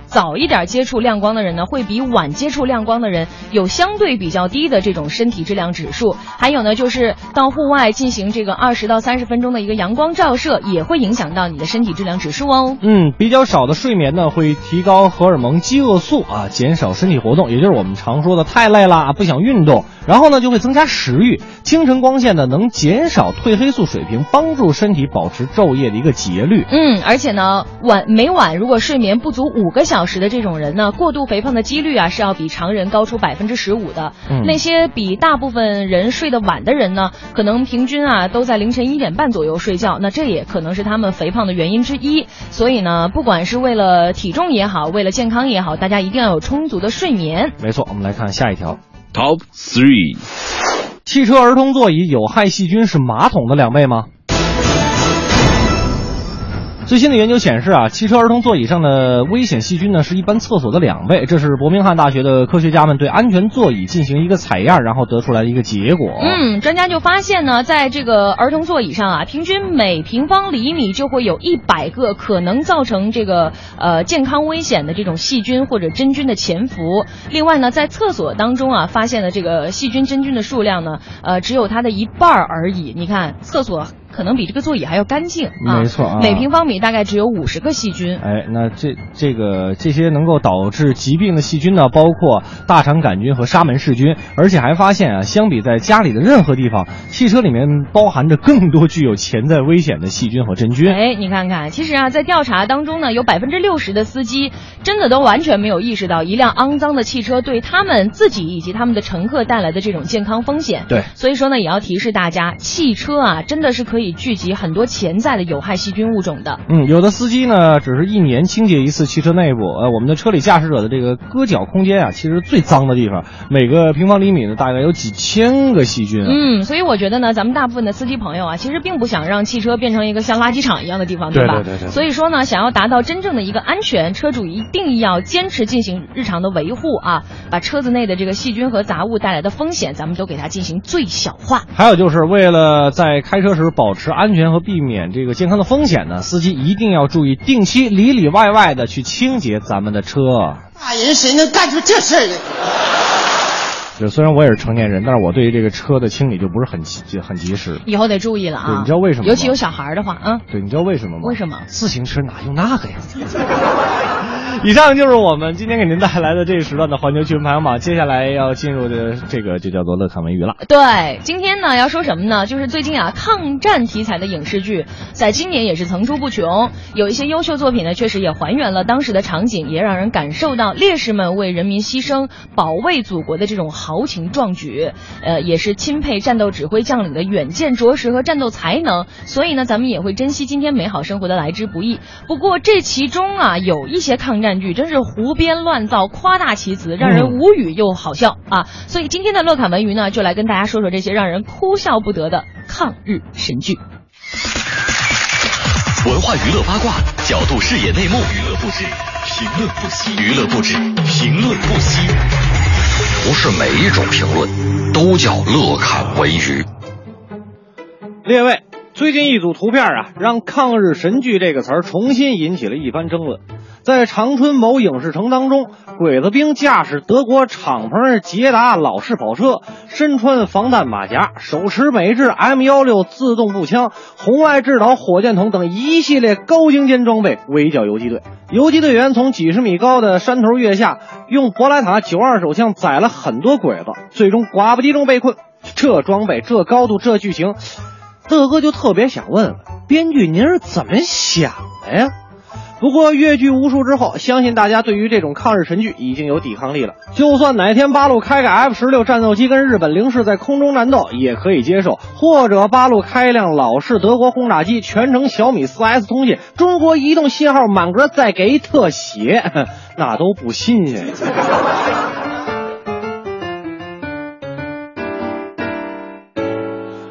早一点接触亮光的人呢会比晚接触亮光的人有相对比较低的这种身体质量指数。还有呢就是到户外进行这个20到30分钟的一个阳光照射，也会影响到你的身体质量指数哦。比较少的睡眠呢会提高荷尔蒙饥饿素啊，减少身体活动，也就是我们常说的太累了不想运动，然后呢就会增加食欲。清晨光线呢能减少褪黑素水平，帮助身体保持昼夜的一个节律。而且呢每晚如果睡眠不足5个小时的这种人呢，过度肥胖的几率啊是要比常人高出15%的。那些比大部分人睡得晚的人呢，可能平均啊都在凌晨1点半左右睡觉，那这也可能是他们肥胖的原因之一。所以呢，不管是为了体重也好，为了健康也好，大家一定要有充足的睡眠。没错，我们来看下一条 Top 3， 汽车儿童座椅有害细菌是马桶的2倍吗？最新的研究显示啊，汽车儿童座椅上的危险细菌呢是一般厕所的2倍，这是伯明翰大学的科学家们对安全座椅进行一个采样，然后得出来的一个结果。专家就发现呢，在这个儿童座椅上啊，平均每平方厘米就会有100个可能造成这个健康危险的这种细菌或者真菌的潜伏。另外呢，在厕所当中啊，发现的这个细菌真菌的数量呢，只有它的1半而已。你看厕所可能比这个座椅还要干净啊，没错啊，每平方米大概只有50个细菌。那这些能够导致疾病的细菌呢，包括大肠杆菌和沙门氏菌，而且还发现啊，相比在家里的任何地方，汽车里面包含着更多具有潜在危险的细菌和真菌。你看看，其实啊，在调查当中呢，有60%的司机真的都完全没有意识到一辆肮脏的汽车对他们自己以及他们的乘客带来的这种健康风险。对，所以说呢，也要提示大家，汽车啊，真的是可以聚集很多潜在的有害细菌物种的。有的司机呢只是1年清洁一次汽车内部，我们的车里驾驶者的这个胳脚空间啊，其实最脏的地方，每个平方厘米呢大概有几千个细菌。所以我觉得呢，咱们大部分的司机朋友啊，其实并不想让汽车变成一个像垃圾场一样的地方，对吧？对。所以说呢，想要达到真正的一个安全，车主一定要坚持进行日常的维护啊，把车子内的这个细菌和杂物带来的风险，咱们都给它进行最小化。还有就是为了在开车时保持安全和避免这个健康的风险呢，司机一定要注意定期里外外的去清洁咱们的车。大人谁能干出这事儿来？就虽然我也是成年人，但是我对于这个车的清理就不是很及时，以后得注意了啊！你知道为什么吗？尤其有小孩的话啊！对，你知道为什么吗？为什么？自行车哪用那个呀？以上就是我们今天给您带来的这一时段的环球趣闻排行榜，接下来要进入的这个就叫做乐侃文娱了。对，今天呢要说什么呢，就是最近啊抗战题材的影视剧在今年也是层出不穷，有一些优秀作品呢确实也还原了当时的场景，也让人感受到烈士们为人民牺牲保卫祖国的这种豪情壮举，也是钦佩战斗指挥将领的远见卓识和战斗才能，所以呢咱们也会珍惜今天美好生活的来之不易。不过这其中啊有一些抗战剧真是胡编乱造，夸大其词，让人无语又好笑啊，所以今天的乐侃文娱呢就来跟大家说说这些让人哭笑不得的抗日神剧。文化娱乐八卦，角度视野内幕，娱乐不止，评论不息，娱乐不止，评论不息。不是每一种评论都叫乐侃文娱。列位，最近一组图片啊，让抗日神剧这个词儿重新引起了一番争论。在长春某影视城当中，鬼子兵驾驶德国敞篷捷达老式跑车，身穿防弹马甲，手持美制 M16 自动步枪、红外制导火箭筒等一系列高精尖装备围剿游击队。游击队员从几十米高的山头跃下，用伯莱塔92手枪宰了很多鬼子，最终寡不敌众被困。这装备，这高度，这剧情，乐哥就特别想问问编剧，您是怎么想的呀？不过阅剧无数之后，相信大家对于这种抗日神剧已经有抵抗力了，就算哪天八路开个 F16 战斗机跟日本零式在空中战斗也可以接受，或者八路开一辆老式德国轰炸机，全程小米 4S 通信，中国移动信号满格，再给一特写，那都不新鲜。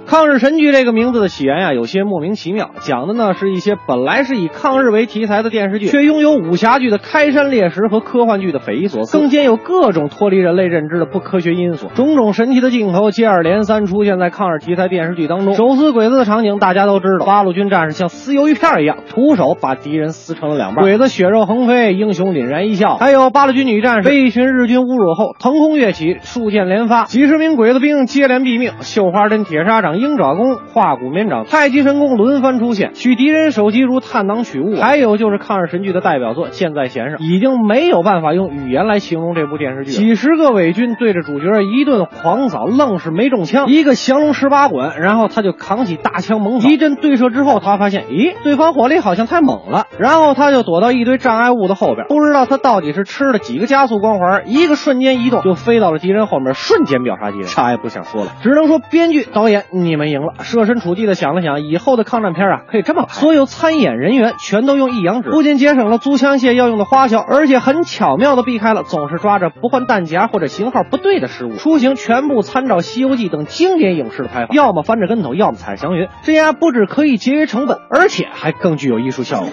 抗日神剧这个名字的起源啊有些莫名其妙，讲的呢是一些本来是以抗日为题材的电视剧，却拥有武侠剧的开山裂石和科幻剧的匪夷所思，更兼有各种脱离人类认知的不科学因素。种种神奇的镜头接二连三出现在抗日题材电视剧当中，手撕鬼子的场景大家都知道，八路军战士像撕鱿鱼片一样徒手把敌人撕成了两半，鬼子血肉横飞，英雄凛然一笑。还有八路军女战士被一群日军侮辱后腾空跃起，数箭连发，几十名鬼子兵接连毙命。绣花针、铁砂掌、鹰爪功、化骨绵掌、太极神功轮番出现，取敌人首级如探囊取物。还有就是抗日神剧的代表作《箭在弦上》，已经没有办法用语言来形容这部电视剧。几十个伪军对着主角一顿狂扫，愣是没中枪，一个降龙十八滚，然后他就扛起大枪猛扫，一阵对射之后他发现，咦，对方火力好像太猛了，然后他就躲到一堆障碍物的后边，不知道他到底是吃了几个加速光环，一个瞬间移动就飞到了敌人后面，瞬间秒杀敌人。啥也不想说了，只能说编剧导演你们赢了。设身处地的想了想，以后的抗战片啊可以这么拍，所有参演人员全都用一阳指，不仅节省了租枪械要用的花销，而且很巧妙的避开了总是抓着不换弹夹或者型号不对的失误，出行全部参照西游记等经典影视的拍法，要么翻着跟头，要么踩着祥云，这样不止可以节约成本，而且还更具有艺术效果。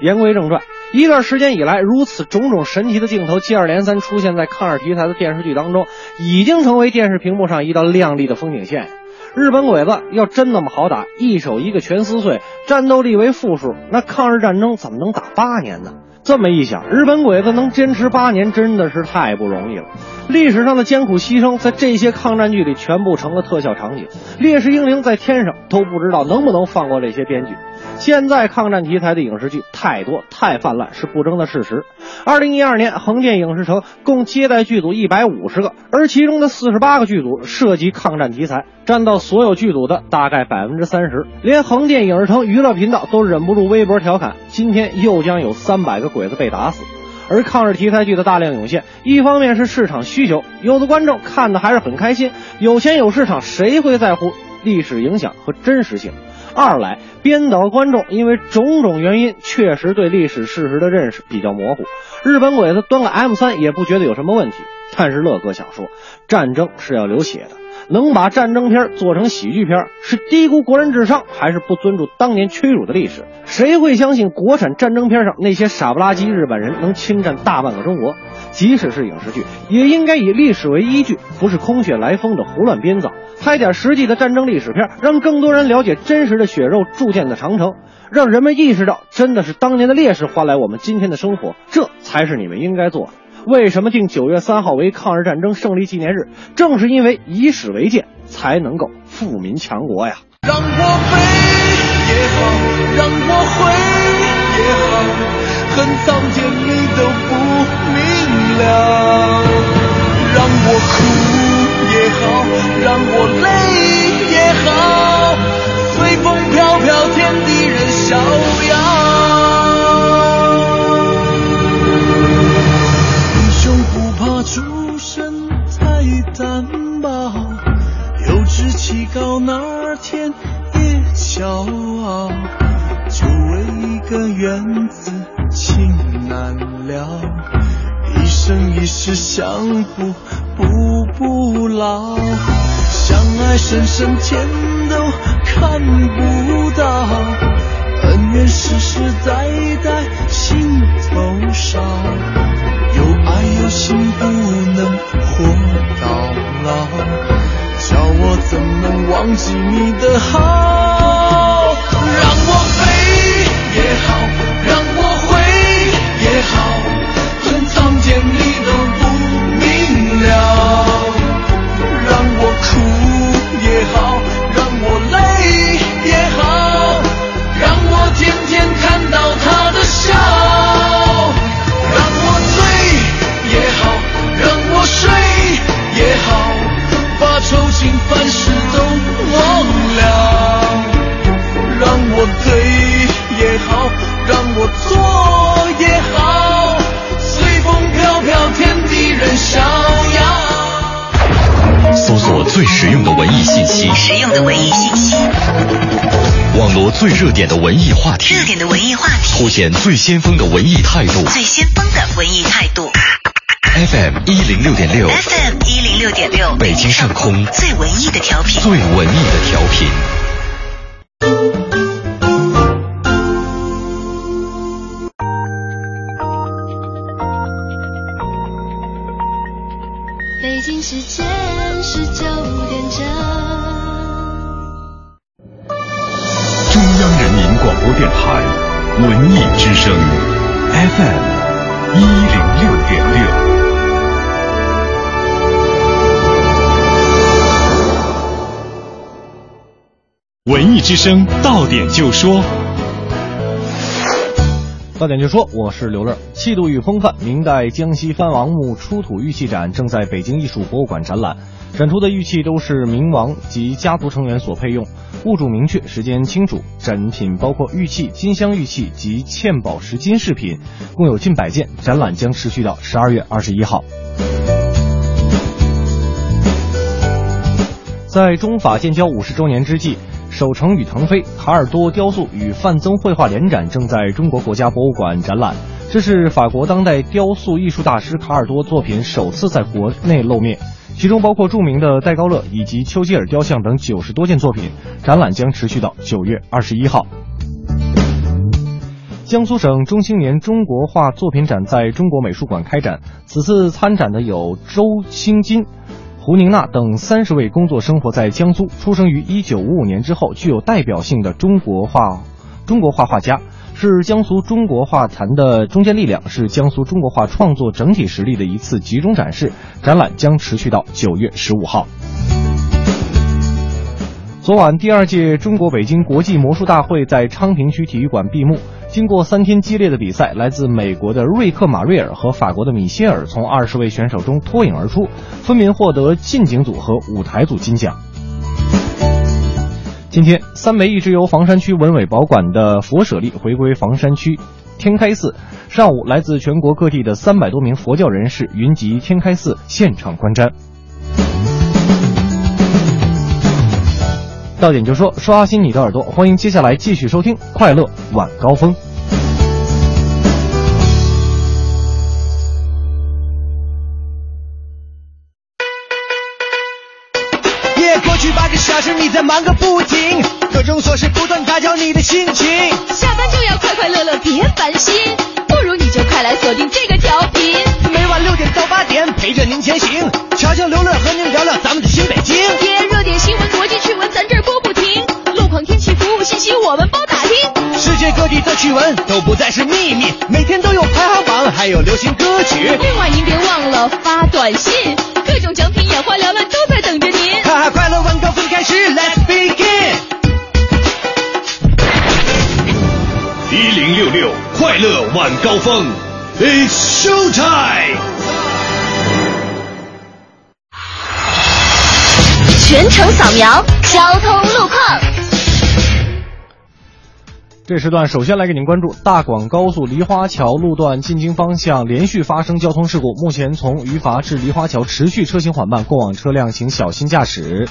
言归正传，一段时间以来，如此种种神奇的镜头接二连三出现在抗日题材的电视剧当中，已经成为电视屏幕上一道亮丽的风景线。日本鬼子要真那么好打，一手一个全撕碎，战斗力为负数，那抗日战争怎么能打8年呢？这么一想，日本鬼子能坚持8年真的是太不容易了。历史上的艰苦牺牲在这些抗战剧里全部成了特效场景，烈士英灵在天上都不知道能不能放过这些编剧。现在抗战题材的影视剧太多太泛滥是不争的事实。2012年横店影视城共接待剧组150个，而其中的48个剧组涉及抗战题材，占到所有剧组的大概 30%。 连横店影视城娱乐频道都忍不住微博调侃，今天又将有300个鬼子被打死。而抗日题材剧的大量涌现，一方面是市场需求，有的观众看的还是很开心，有钱有市场，谁会在乎历史影响和真实性。二来，编导观众因为种种原因确实对历史事实的认识比较模糊，日本鬼子端个 M3 也不觉得有什么问题。但是乐哥想说，战争是要流血的，能把战争片做成喜剧片，是低估国人智商，还是不尊重当年屈辱的历史？谁会相信国产战争片上那些傻不拉几日本人能侵占大半个中国？即使是影视剧，也应该以历史为依据，不是空穴来风的胡乱编造，拍点实际的战争历史片，让更多人了解真实的血肉铸建的长城，让人们意识到真的是当年的烈士换来我们今天的生活，这才是你们应该做的。为什么定9月3号为抗日战争胜利纪念日？正是因为以史为鉴，才能够富民强国呀。让我飞也好，让我回也好。苍天你都不明了，让我哭也好，让我累也好，随风飘飘，天地任逍遥。英雄不怕出身太单薄，有志气高哪天也骄傲，就为一个缘字情难了，一生一世相扶不老，相爱深深天都看不到，恩怨世世代代心头烧，有爱有心不能活到老，叫我怎能忘记你的好，让我飞也好，让我回也好，恨苍天你都不明了，让我哭也好，让我累也好，让我天天看到他的笑，让我醉也好，让我睡也好，把愁情烦事都忘了，让我对也好，让我做也好，随风飘飘，天地任逍遥。搜索最实用的文艺信息，实用的文艺信息，网罗最热点的文艺话题，热点的文艺话题，凸显最先锋的文艺态度，最先锋的文艺态度。FM106.6 FM106.6 北京上空最文艺的调频，最文艺的调频。北京时间19点整，中央人民广播电台文艺之声 FM106.6。文艺之声，到点就说。到点就说，我是刘乐。气度与风范，明代江西藩王墓出土玉器展正在北京艺术博物馆展览，展出的玉器都是明王及家族成员所配用，物主明确，时间清楚。展品包括玉器、金镶玉器及嵌宝石金饰品，共有近100件。展览将持续到12月21号。在中法建交50周年之际，守城与腾飞、卡尔多雕塑与范增绘画联展正在中国国家博物馆展览，这是法国当代雕塑艺术大师卡尔多作品首次在国内露面，其中包括著名的戴高乐以及丘吉尔雕像等90多件作品，展览将持续到9月21号。江苏省中青年中国画作品展在中国美术馆开展，此次参展的有周青金、胡宁娜等30位工作生活在江苏、出生于1955年之后具有代表性的中国画画家，是江苏中国画坛的中坚力量，是江苏中国画创作整体实力的一次集中展示，展览将持续到9月15号。昨晚，第2届中国北京国际魔术大会在昌平区体育馆闭幕。经过3天激烈的比赛，来自美国的瑞克·马瑞尔和法国的米歇尔从20位选手中脱颖而出，分别获得近景组和舞台组金奖。今天，三枚一直由房山区文委保管的佛舍利回归房山区天开寺。上午，来自全国各地的300多名佛教人士云集天开寺现场观瞻。到点就说，刷新你的耳朵，欢迎接下来继续收听《快乐晚高峰》。夜过去8个小时，你在忙个不停，各种琐事不断打搅你的心情。下班就要快快乐乐，别烦心，不如你就快来锁定这个调频，每晚6点到8点陪着您前行，瞧瞧刘乐和您聊聊咱们的新北京。热点新闻、国际趣闻，咱这儿播不停。路况、天气、服务信息，我们包打听。世界各地的趣闻都不再是秘密，每天都有排行榜，还有流行歌曲。另外，您别忘了发短信，各种奖品眼花缭乱都在等着您。哈哈，快乐晚高峰开始 ，Let's begin。1006 快乐晚高峰 ，It's show time！ 全程扫描交通路况。这时段首先来给您关注大广高速梨花桥路段进京方向连续发生交通事故，目前从榆筏至梨花桥持续车行缓慢，过往车辆请小心驾驶。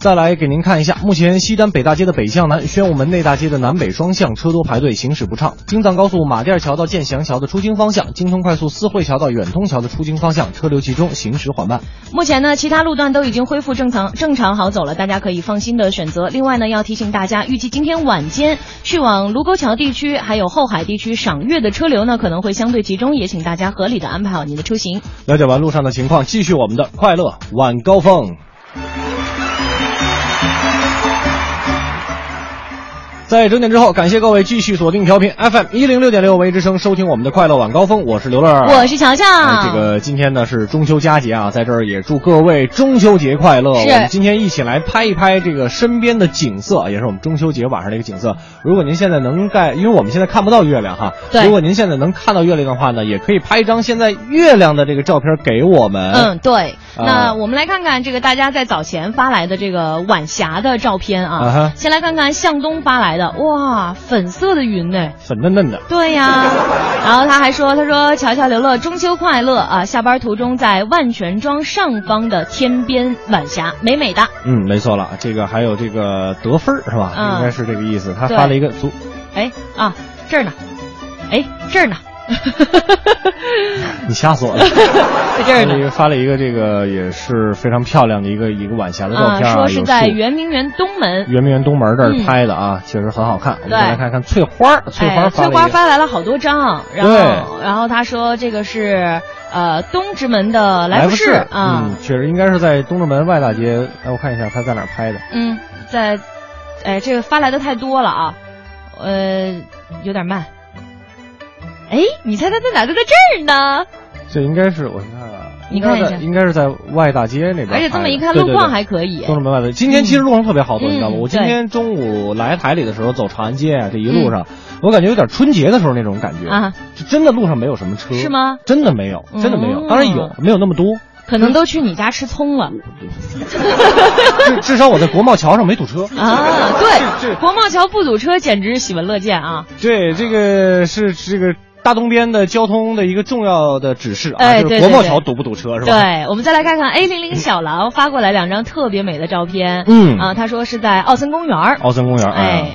再来给您看一下，目前西单北大街的北向南、宣武门内大街的南北双向车多排队，行驶不畅。京藏高速马甸桥到建祥桥的出京方向，京通快速四惠桥到远通桥的出京方向车流集中，行驶缓慢。目前呢，其他路段都已经恢复正常好走了，大家可以放心的选择。另外呢，要提醒大家，预计今天晚间去往卢沟桥地区还有后海地区赏月的车流呢可能会相对集中，也请大家合理的安排好您的出行。了解完路上的情况，继续我们的快乐晚高峰。在整点之后，感谢各位继续锁定调频 FM106.6 文艺之声，收听我们的快乐晚高峰。我是刘乐，我是乔乔。这个今天呢是中秋佳节啊，在这儿也祝各位中秋节快乐。我们今天一起来拍一拍这个身边的景色，也是我们中秋节晚上的一个景色。如果您现在能在，因为我们现在看不到月亮哈，对，如果您现在能看到月亮的话呢，也可以拍一张现在月亮的这个照片给我们。嗯，对。那我们来看看这个大家在早前发来的这个晚霞的照片啊，先来看看向东发来的，哇，粉色的云呢，粉嫩嫩的。对呀，然后他还说，他说乔乔刘乐中秋快乐啊，下班途中在万泉庄上方的天边晚霞，美美的。嗯，没错了，这个还有这个得分是吧？应该是这个意思。他发了一个足，哎啊这儿呢，哎这儿呢。你吓死我了！在这儿呢，发了一个这个也是非常漂亮的一个晚霞的照片啊，说是在圆明园东门这儿拍的啊，确实很好看。我们再来看看翠花发来了好多张，然后他说这个是东直门的来福士啊，确实应该是在东直门外大街。哎，我看一下他在哪儿拍的。嗯，在，哎，这个发来的太多了啊，有点慢。哎，你猜他在哪？他在这儿呢。这应该是我看啊，你看一下，应该是在外大街那边。而且这么一看，路况还可以。东直门外的，今天其实路况特别好走，你知道吗？我今天中午来台里的时候，走长安街啊，这一路上，我感觉有点春节的时候那种感觉啊，真的路上没有什么车，是吗？真的没有，真的没有，当然有，没有那么多。可能都去你家吃葱了。至少我在国贸桥上没堵车啊！对，国贸桥不堵车，简直喜闻乐见啊！对，这个是这个大东边的交通的一个重要的指示啊，哎，就是国贸桥堵不堵车是吧？对，我们再来看看 A00 小狼发过来两张特别美的照片。嗯啊，他说是在奥森公园，哎，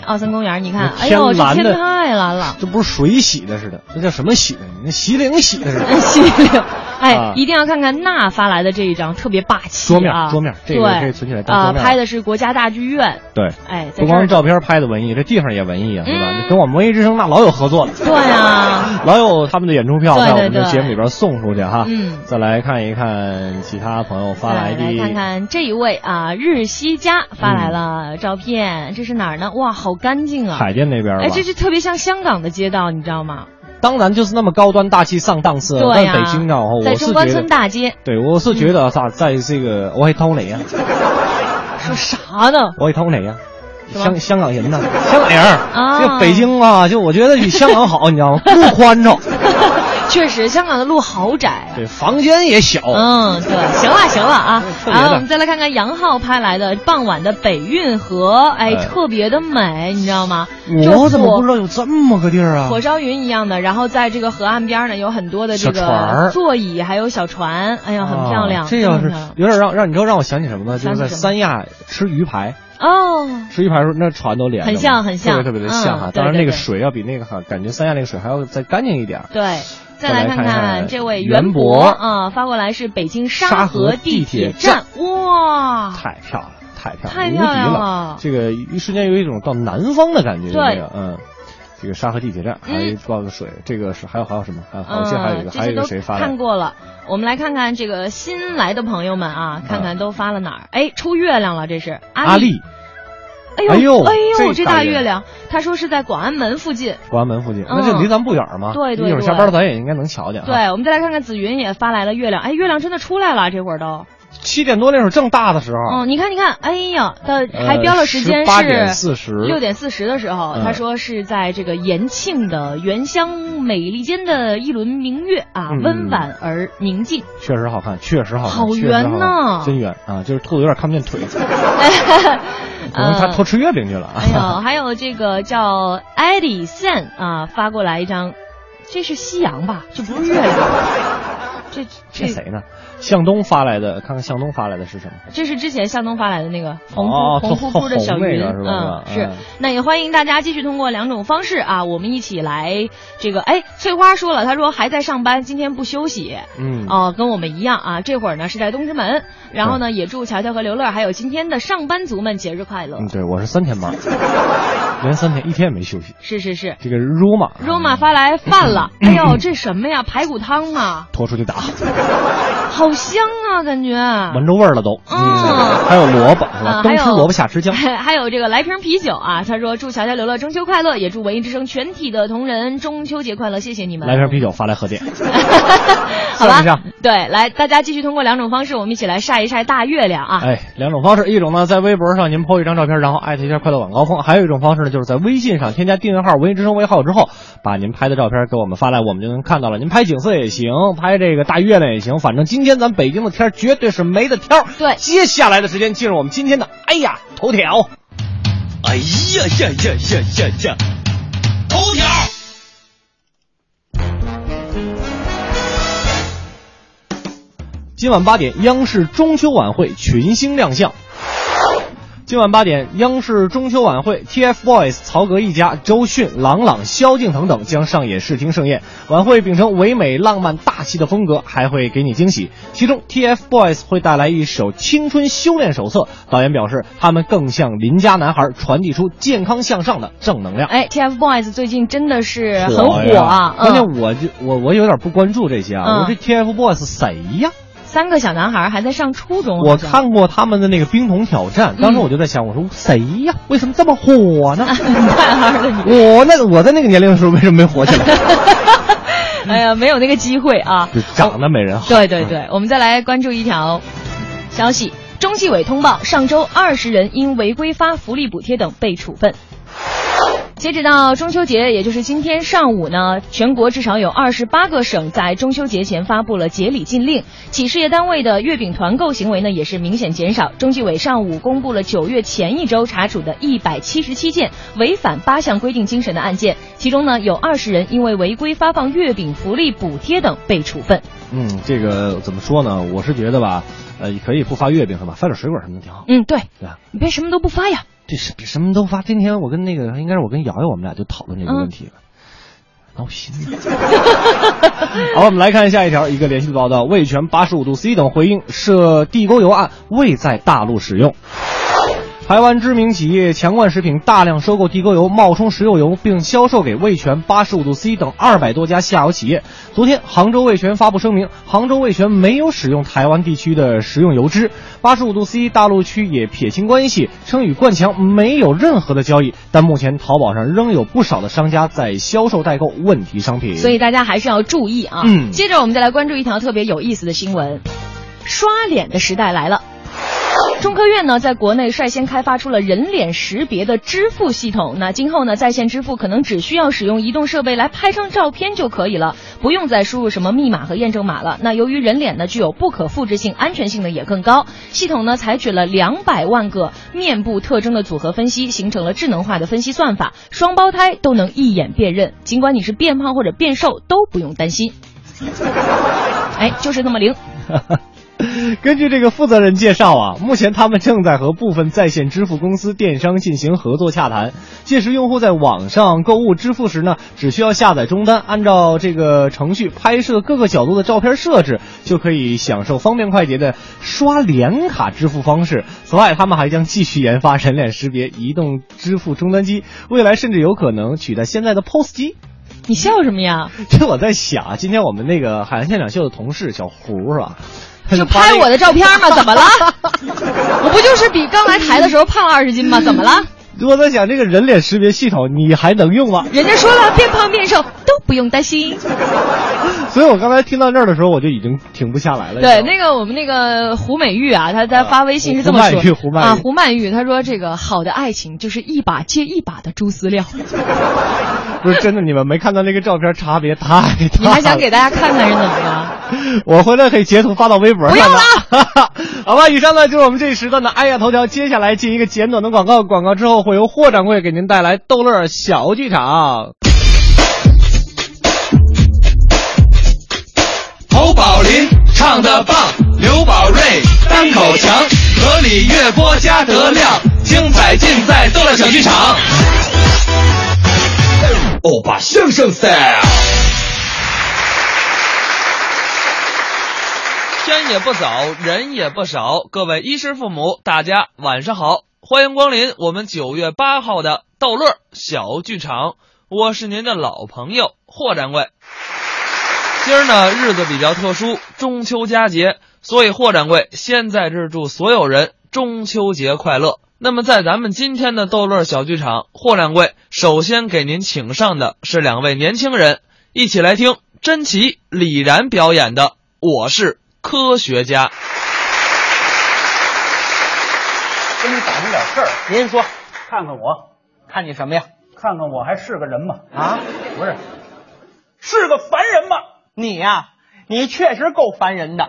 奥森公园，你看，哎呦，这天太蓝了，这不是水洗的似的，这叫什么洗的？那洗领洗的似的，洗领。哎，一定要看看娜发来的这一张，特别霸气。桌面，这个可以存起来当桌面。拍的是国家大剧院。对，哎，不光照片拍的文艺，这地方也文艺啊，对吧？跟我们文艺之声那老有合作了。对啊，老有他们的演出票在我们的节目里边送出去哈。嗯，再来看一看其他朋友发来的。来看看这一位啊，日西家发来了照片，这是哪儿呢？哇，好干净啊！海淀那边。哎，这是特别像香港的街道，你知道吗？当然就是那么高端大气上档次，但北京啊，在中关村大街，对，我是觉得啥，在这个我会偷你啊，说啥呢？我会偷你啊，香港人呢，香港人啊，这北京啊，就我觉得比香港好，你知道吗？路宽敞，确实，香港的路好窄，对，房间也小，嗯，对，行了啊，然后我们再来看看杨浩拍来的傍晚的北运河，哎，特别的美，你知道吗？我怎么不知道有这么个地儿啊？火烧云一样的，然后在这个河岸边呢，有很多的这个座椅，还有小船，哎呀，很漂亮。这要是有点让你知道让我想起什么呢？就是在三亚吃鱼排。哦，吃鱼排时候那船都连着，很像，特别的像哈。当然那个水要比那个哈，感觉三亚那个水还要再干净一点。对。再来看看这位袁博啊，发过来是北京沙河地铁站，哇，太漂亮了，这个一瞬间有一种到南方的感觉，对，嗯，这个沙河地铁站，还有报个水，这个是还有什么？好像还有一个谁发的？看过了，我们来看看这个新来的朋友们啊，看看都发了哪儿？哎，出月亮了，这是阿丽。哎呦，这大月亮！他说是在广安门附近，那这离咱们不远嘛。对，一会儿下班咱也应该能瞧见。对，我们再来看看紫云也发来了月亮，哎，月亮真的出来了，这会儿都。7点多那会儿正大的时候。嗯，你看，哎呀，还标了时间是6点40的时候，他说是在这个延庆的原乡美丽间的一轮明月啊，温婉而宁静，确实好看，确实好看，好圆呢，真圆啊，就是兔子有点看不见腿。可能他偷吃月饼去了。哎呦，还有这个叫艾迪森啊发过来一张，这是夕阳吧？这不是月亮。这谁呢？向东发来的，看看向东发来的是什么？这是之前向东发来的那个红扑扑的小云，是吧？嗯，是。那也欢迎大家继续通过两种方式啊，我们一起来这个。哎，翠花说了，她说还在上班，今天不休息。嗯，哦，跟我们一样啊。这会儿呢是在东直门，然后呢也祝乔乔和刘乐还有今天的上班族们节日快乐。嗯，对，我是3天班，连3天一天也没休息。是。这个 Roma 发来饭了，哎呦，这什么呀？排骨汤啊！拖出去打。好香啊，感觉闻着味儿了都。嗯，还有萝卜，是吧？冬吃萝卜夏吃姜。还有这个来瓶啤酒啊，他说祝乔乔刘乐中秋快乐，也祝文艺之声全体的同仁中秋节快乐，谢谢你们。来瓶啤酒发来贺电。好吧，对，来大家继续通过两种方式，我们一起来晒一晒大月亮啊。哎，两种方式，一种呢在微博上您 po 一张照片，然后艾特一下快乐晚高峰；还有一种方式呢就是在微信上添加订阅号文艺之声微号之后，把您拍的照片给我们发来，我们就能看到了。您拍景色也行，拍这个大月亮也行，反正今天咱北京的天绝对是没得挑。对，接下来的时间进入我们今天的哎呀头条。哎呀呀呀呀呀呀！头条。今晚8点，央视中秋晚会群星亮相。今晚8点，央视中秋晚会 TFBOYS 曹格一家、周迅、郎朗、萧敬腾等将上演视听盛宴。晚会秉承唯美、浪漫、大气的风格，还会给你惊喜。其中 TFBOYS 会带来一首青春修炼手册，导演表示他们更像邻家男孩，传递出健康向上的正能量。哎， TFBOYS 最近真的是很火啊！关键我有点不关注这些啊，我这 TFBOYS 谁呀？3个小男孩还在上初中，我看过他们的那个冰桶挑战，当时我就在想，我说谁呀？为什么这么火呢？太二了你！我在那个年龄的时候为什么没火起来？哎呀，没有那个机会啊！长得美人好。对对对，我们再来关注一条消息：中纪委通报，上周20人因违规发福利补贴等被处分。截止到中秋节，也就是今天上午呢，全国至少有28个省在中秋节前发布了节礼禁令。企事业单位的月饼团购行为呢，也是明显减少。中纪委上午公布了9月前一周查处的177件违反8项规定精神的案件，其中呢有20人因为违规发放月饼福利补贴等被处分。嗯，这个怎么说呢？我是觉得吧，可以不发月饼是吧？发点水果什么的挺好。嗯，对吧？你别什么都不发呀。这什么都发。今天我跟应该是我跟瑶瑶我们俩就讨论这个问题了，闹心了。好，我们来看下一条，一个连续的报道：味全85°C 等回应涉地沟油案未在大陆使用。台湾知名企业强冠食品大量收购地沟油，冒充食用油，并销售给味全85°C 等200多家下游企业。昨天，杭州味全发布声明，杭州味全没有使用台湾地区的食用油脂。85°C 大陆区也撇清关系，称与冠强没有任何的交易。但目前淘宝上仍有不少的商家在销售代购问题商品，所以大家还是要注意啊。接着我们再来关注一条特别有意思的新闻：刷脸的时代来了。中科院呢，在国内率先开发出了人脸识别的支付系统。那今后呢，在线支付可能只需要使用移动设备来拍张照片就可以了，不用再输入什么密码和验证码了。那由于人脸呢具有不可复制性，安全性呢也更高。系统呢采取了200万个面部特征的组合分析，形成了智能化的分析算法，双胞胎都能一眼辨认，尽管你是变胖或者变瘦都不用担心。哎，就是那么灵。根据这个负责人介绍啊，目前他们正在和部分在线支付公司、电商进行合作洽谈。届时用户在网上购物支付时呢，只需要下载终端，按照这个程序拍摄各个角度的照片设置，就可以享受方便快捷的刷脸卡支付方式。此外，他们还将继续研发人脸识别移动支付终端机，未来甚至有可能取代现在的 POS 机。你笑什么呀？这我在想，今天我们那个海岸现场秀的同事小胡是吧？就拍我的照片吗？怎么了？我不就是比刚来台的时候胖20斤吗？怎么了？我在想这个人脸识别系统你还能用吗？人家说了变胖变瘦都不用担心。所以我刚才听到这儿的时候我就已经停不下来了。对，那个我们那个胡美玉啊，她在发微信是这么说，胡曼玉她说这个好的爱情就是一把接一把的猪饲料。不是真的，你们没看到那个照片差别太大了。你还想给大家看看是怎么样？我回来可以截图发到微博上。不要了。好吧，以上呢就是我们这一时段的哎呀头条，接下来进一个简短的广告，广告之后会由霍掌柜给您带来逗乐小剧场。侯宝林唱得棒，刘宝瑞单口强，河里月波加德亮，精彩尽在逗乐小剧场。欧巴相声赛，天也不早，人也不少，各位衣食父母，大家晚上好，欢迎光临我们9月8号的逗乐小剧场，我是您的老朋友霍掌柜。今儿呢日子比较特殊，中秋佳节，所以霍掌柜先在这儿祝所有人中秋节快乐。那么在咱们今天的逗乐小剧场，霍掌柜首先给您请上的是两位年轻人，一起来听甄奇、李然表演的《我是科学家》。跟你打听点事儿，您说，看看我，看你什么呀？看看我还是个人吗？啊，不是，是个凡人吗？你呀、你确实够烦人的。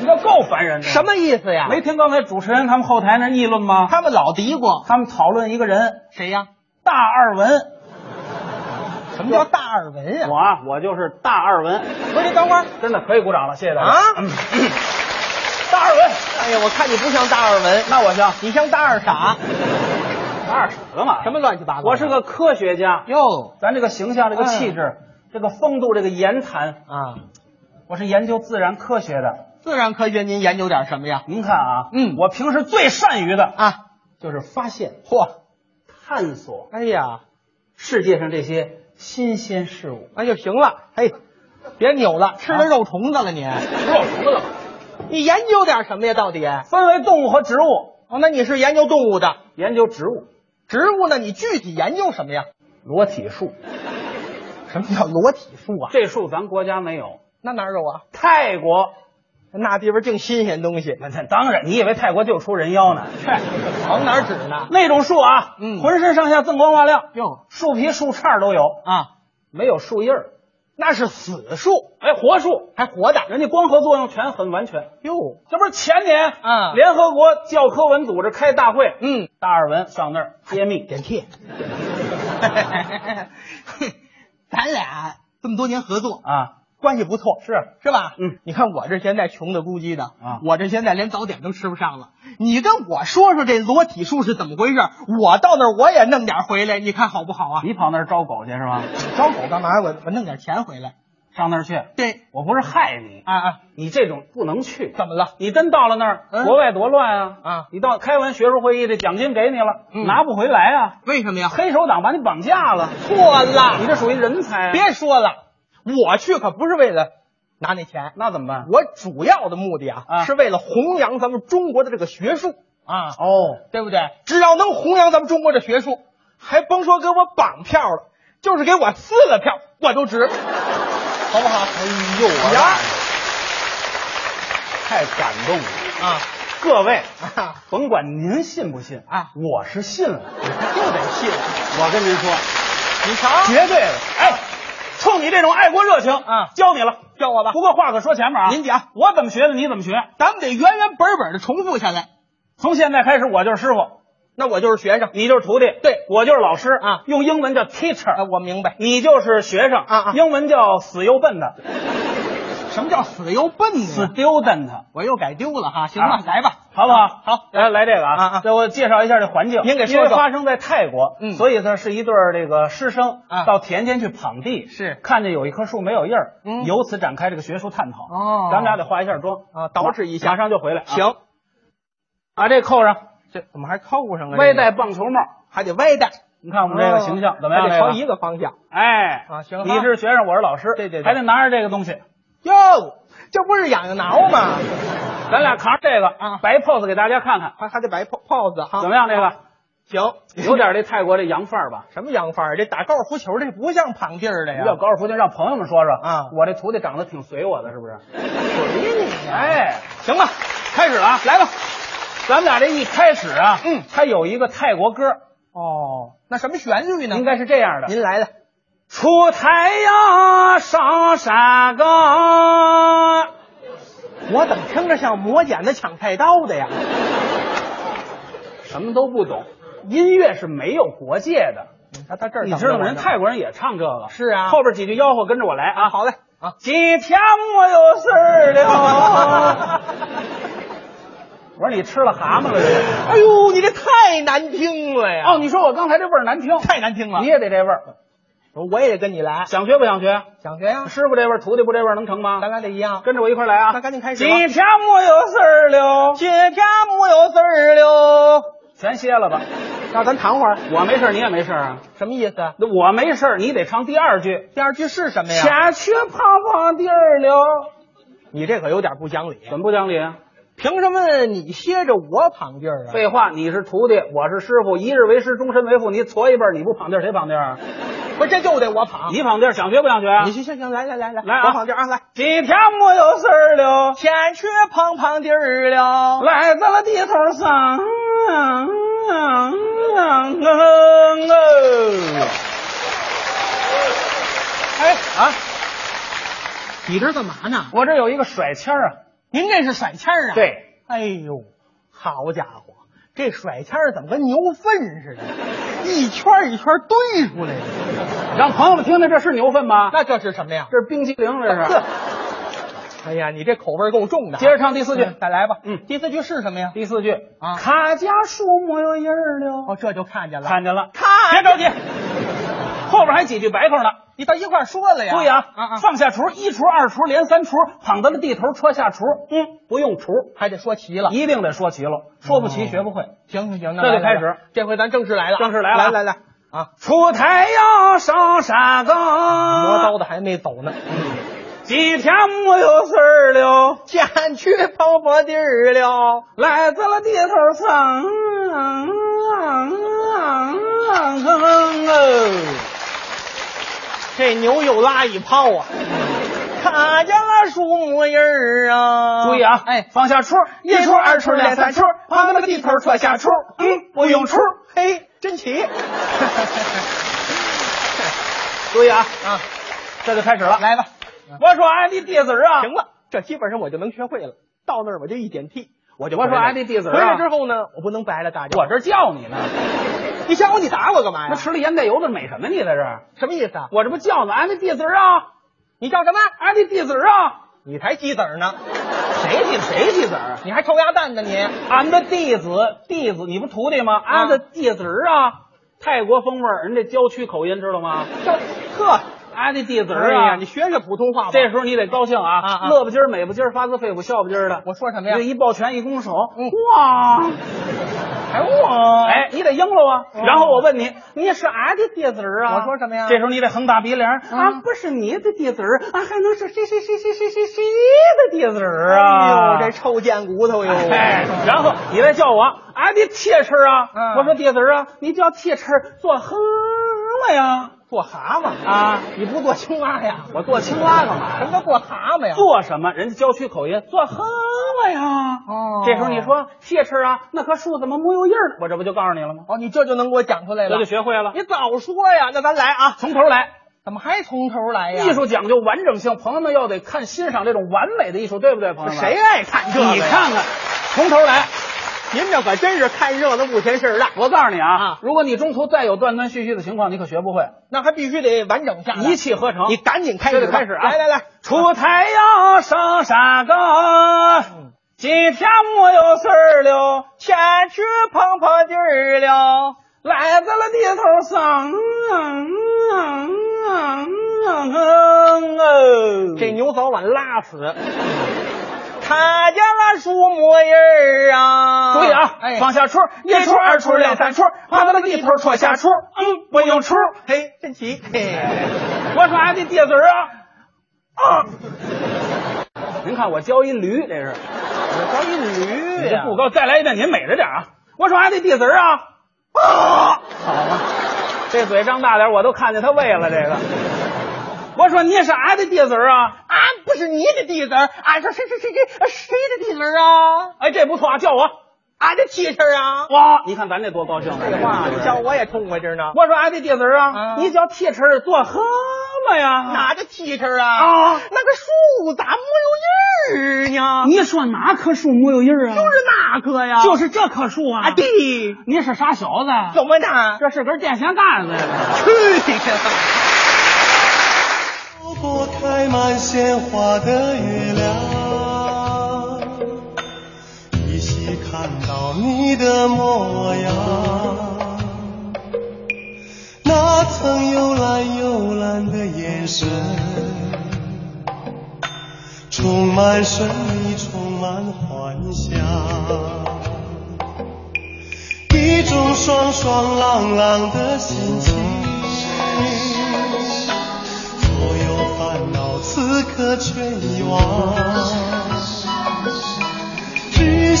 你这够烦人的，什么意思呀？没听刚才主持人他们后台那议论吗？他们老嘀咕，他们讨论一个人，谁呀？大二文。什么叫大二文呀、啊？我就是大二文。不是，你等会儿，真的可以鼓掌了，谢谢大家。大二文，哎呀，我看你不像大二文，那我像，你像大二傻。大二傻干嘛？什么乱七八糟？我是个科学家哟，咱这个形象，这个气质。这个风度，这个言谈啊，我是研究自然科学的。自然科学，您研究点什么呀？您看啊，我平时最善于的啊，就是发现或探索。哎呀，世界上这些新鲜事物，那就行了。哎，别扭了，吃了肉虫子了您。肉虫子？你研究点什么呀？到底分为动物和植物。哦，那你是研究动物的，研究植物。植物呢？你具体研究什么呀？裸体树。什么叫裸体树啊？这树咱国家没有。那哪有啊？泰国那地方净新鲜东西。那当然，你以为泰国就出人妖呢？往哪指呢？那种树啊，浑身上下锃光瓦亮，树皮树杈都有啊，没有树叶儿，那是死树。哎，活树还活的，人家光合作用全很完全。哟，这不是前年啊，联合国教科文组织开大会，大尔文上那儿揭秘点题。咱俩这么多年合作啊，关系不错，是吧？你看我这现在穷的咕叽的啊，我这现在连早点都吃不上了。你跟我说说这裸体树是怎么回事？我到那儿我也弄点回来，你看好不好啊？你跑那儿招狗去是吧？招狗干嘛？我弄点钱回来，上那儿去。对，我不是害你啊，你这种不能去。怎么了？你真到了那儿，国外多乱啊！啊，你到开完学术会议，这奖金给你了，拿不回来啊？为什么呀？黑手党把你绑架了。错了，你这属于人才啊。别说了，我去可不是为了拿那钱。那怎么办？我主要的目的啊，是为了弘扬咱们中国的这个学术啊。哦，对不对？只要能弘扬咱们中国的学术，还甭说给我绑票了，就是给我撕了票，我都值。好不好？哎呦呀！太感动了啊！各位，甭管您信不信啊，我是信了，就得信。我跟您说，你瞧，绝对了！哎，冲你这种爱国热情啊，教你了，教我吧。不过话可说前面啊，您讲，我怎么学的，你怎么学，咱们得原原本本的重复下来。从现在开始，我就是师傅。那我就是学生，你就是徒弟，对，我就是老师啊。用英文叫 teacher， 我明白，你就是学生啊。英文叫死又笨的。什么叫死又笨呢？Student，我又改丢了哈。行了，来吧，好不好？好，来这个啊，给我介绍一下这环境。您给说说。因为发生在泰国，所以它是一对这个师生到田间去耚地，是看见有一棵树没有叶儿，由此展开这个学术探讨。哦，咱们俩得化一下妆啊，捯饬一下，马上就回来。行，把这扣上。这怎么还扣上了？歪戴棒球帽，还得歪戴。你看我们这个形象，怎么样？得朝一个方向。哎，啊，行，你是学生，我是老师，对，还得拿着这个东西。哟，这不是痒痒挠吗？咱俩扛着这个啊，白 pose 给大家看看，还得白 pose 哈。怎么样？这个行，有点这泰国这洋范儿吧？什么洋范儿？这打高尔夫球这不像旁地儿的呀。要高尔夫球，让朋友们说说啊，我这徒弟长得挺随我的，是不是？随你！哎，行吧，开始了啊，来吧，咱们俩这一开始啊，它有一个泰国歌哦，那什么旋律呢？应该是这样的，您来的。出太阳上山岗，我怎么听着像磨剪子抢菜刀的呀？什么都不懂。音乐是没有国界的，他这儿你知道吗？人泰国人也唱这个，是啊，后边几句吆喝跟着我来啊！好嘞啊！今天我有事儿了，我说你吃了蛤蟆了？哎呦，你这太难听了呀！哦，你说我刚才这味儿难听，太难听了，你也得这味儿，我也得跟你来，想学不想学？想学呀！师傅这味儿，徒弟不这味儿，能成吗？咱俩得一样，跟着我一块来啊！那赶紧开始！今天我有事儿了，今天我有事儿了。全歇了吧，那咱躺会儿。我没事，你也没事啊？什么意思啊？我没事，你得唱第二句。第二句是什么呀？下去胖胖地儿了。你这可有点不讲理。怎么不讲理啊？凭什么你歇着我胖地儿啊？废话，你是徒弟，我是师傅，一日为师，终身为父。你矬一辈，你不胖地儿，谁胖地儿啊？不是，这就得我胖。你胖地儿，想学不想学啊？你行，来啊！我胖地儿啊，来。今天我有事儿了，先去胖胖地儿了。来到了地头上。哎啊！你这干嘛呢？我这有一个甩签啊！您这是甩签啊？对。哎呦，好家伙，这甩签怎么跟牛粪似的，一圈一圈堆出来的？让朋友们听听，这是牛粪吗？那这是什么呀？这是冰激凌，这是。哎呀，你这口味够重的。接着唱第四句，再来吧。第四句是什么呀？第四句啊，卡家树木有叶儿了。哦，这就看见了，看见了。别着急，后边还几句白头呢，你到一块说了呀。对呀，放下厨，一厨二厨连三厨，躺到了地头戳下厨。不用厨，还得说齐了，一定得说齐了，说不齐学不会。行，那就开始。这回咱正式来了，正式来了，来啊！出太阳上山岗，磨刀的还没走呢。今天我有事儿了，先去跑跑地儿了，来到了地头上。这牛又拉一泡啊，卡见了树木叶儿啊！注意啊，哎，放下出，一出二出两三出，趴那个地头戳下出。不用出，嘿，真奇。注意啊啊，这就开始了，来吧。我说俺的地址啊，行了，这基本上我就能学会了。到那儿我就一点屁，我说俺的地址。回来之后呢，我不能白了大家。我这叫你呢，你吓我，你打我干嘛呀？那吃了盐带油的美什么？你在这什么意思啊？我这不叫呢，俺的地址啊，你叫什么？俺的地址啊，你才鸡子呢？谁鸡子？你还臭鸭蛋呢你？俺的弟子，你不徒弟吗？俺的地址啊，泰国风味儿，人家郊区口音知道吗？呵。俺的弟子啊，你学学普通话吧。这时候你得高兴啊，乐不筋儿、美不筋儿、发自肺腑、笑不筋儿的。我说什么呀？一抱拳，一拱手，哇，还哇！哎，你得应了啊。然后我问你，你是俺的弟子啊？我说什么呀？这时候你得横大鼻梁，俺不是你的弟子，俺还能是谁的弟子啊？哎呦，这臭贱骨头哟！哎，然后你再叫我俺的 teacher 啊，我说弟子啊，你叫 teacher 做蛤蟆呀。做蛤蟆啊！你不做青蛙呀？我做青蛙干嘛？什么叫做蛤蟆呀？做什么？人家郊区口音，做蛤蟆呀！哦，这时候你说谢吃啊，那棵树怎么没有叶儿？我这不就告诉你了吗？哦，你这就能给我讲出来了，这就学会了。你早说呀！那咱来啊，从头来。怎么还从头来呀？艺术讲究完整性，朋友们要得看欣赏这种完美的艺术，对不对，朋友们？谁爱看这个？你看看，从头来。您这可真是看热闹不嫌事儿大。我告诉你啊，如果你中途再有断断续续的情况，你可学不会。那还必须得完整下来，一气呵成。你赶紧开始啊！来，出太阳上山岗，今天我有事儿了，先去胖胖地儿了，来到了地头上。这牛早晚拉死。看见了树木叶儿啊！注意啊，放下出，一出二出两三出，趴到那个地头戳下出。不用出，嘿，真奇。我说俺的弟子啊！您看我教一驴，这是我教一驴，你这不高，再来一遍，您美着点啊！我说俺的弟子啊！啊！好了，这嘴张大点，我都看见他喂了这个。我说你是俺的弟子啊？俺不是你的弟子，俺说谁的弟子啊？哎，这不错啊，叫我俺的弟子啊！哇，你看咱这多高兴！废话，叫我也痛快着呢。我说俺的弟子啊，你叫弟子做何么呀？哪的弟子啊？啊，那个树咋没有叶呢？你说哪棵树没有叶啊？就是那棵呀，就是这棵树啊！对，你是傻小子？怎么的？这是根电线杆子呀！去你！过开满鲜花的月亮，依稀看到你的模样，那曾幽蓝幽蓝的眼神，充满神秘，充满幻想，一种爽爽朗朗的心情，此刻全遗忘，只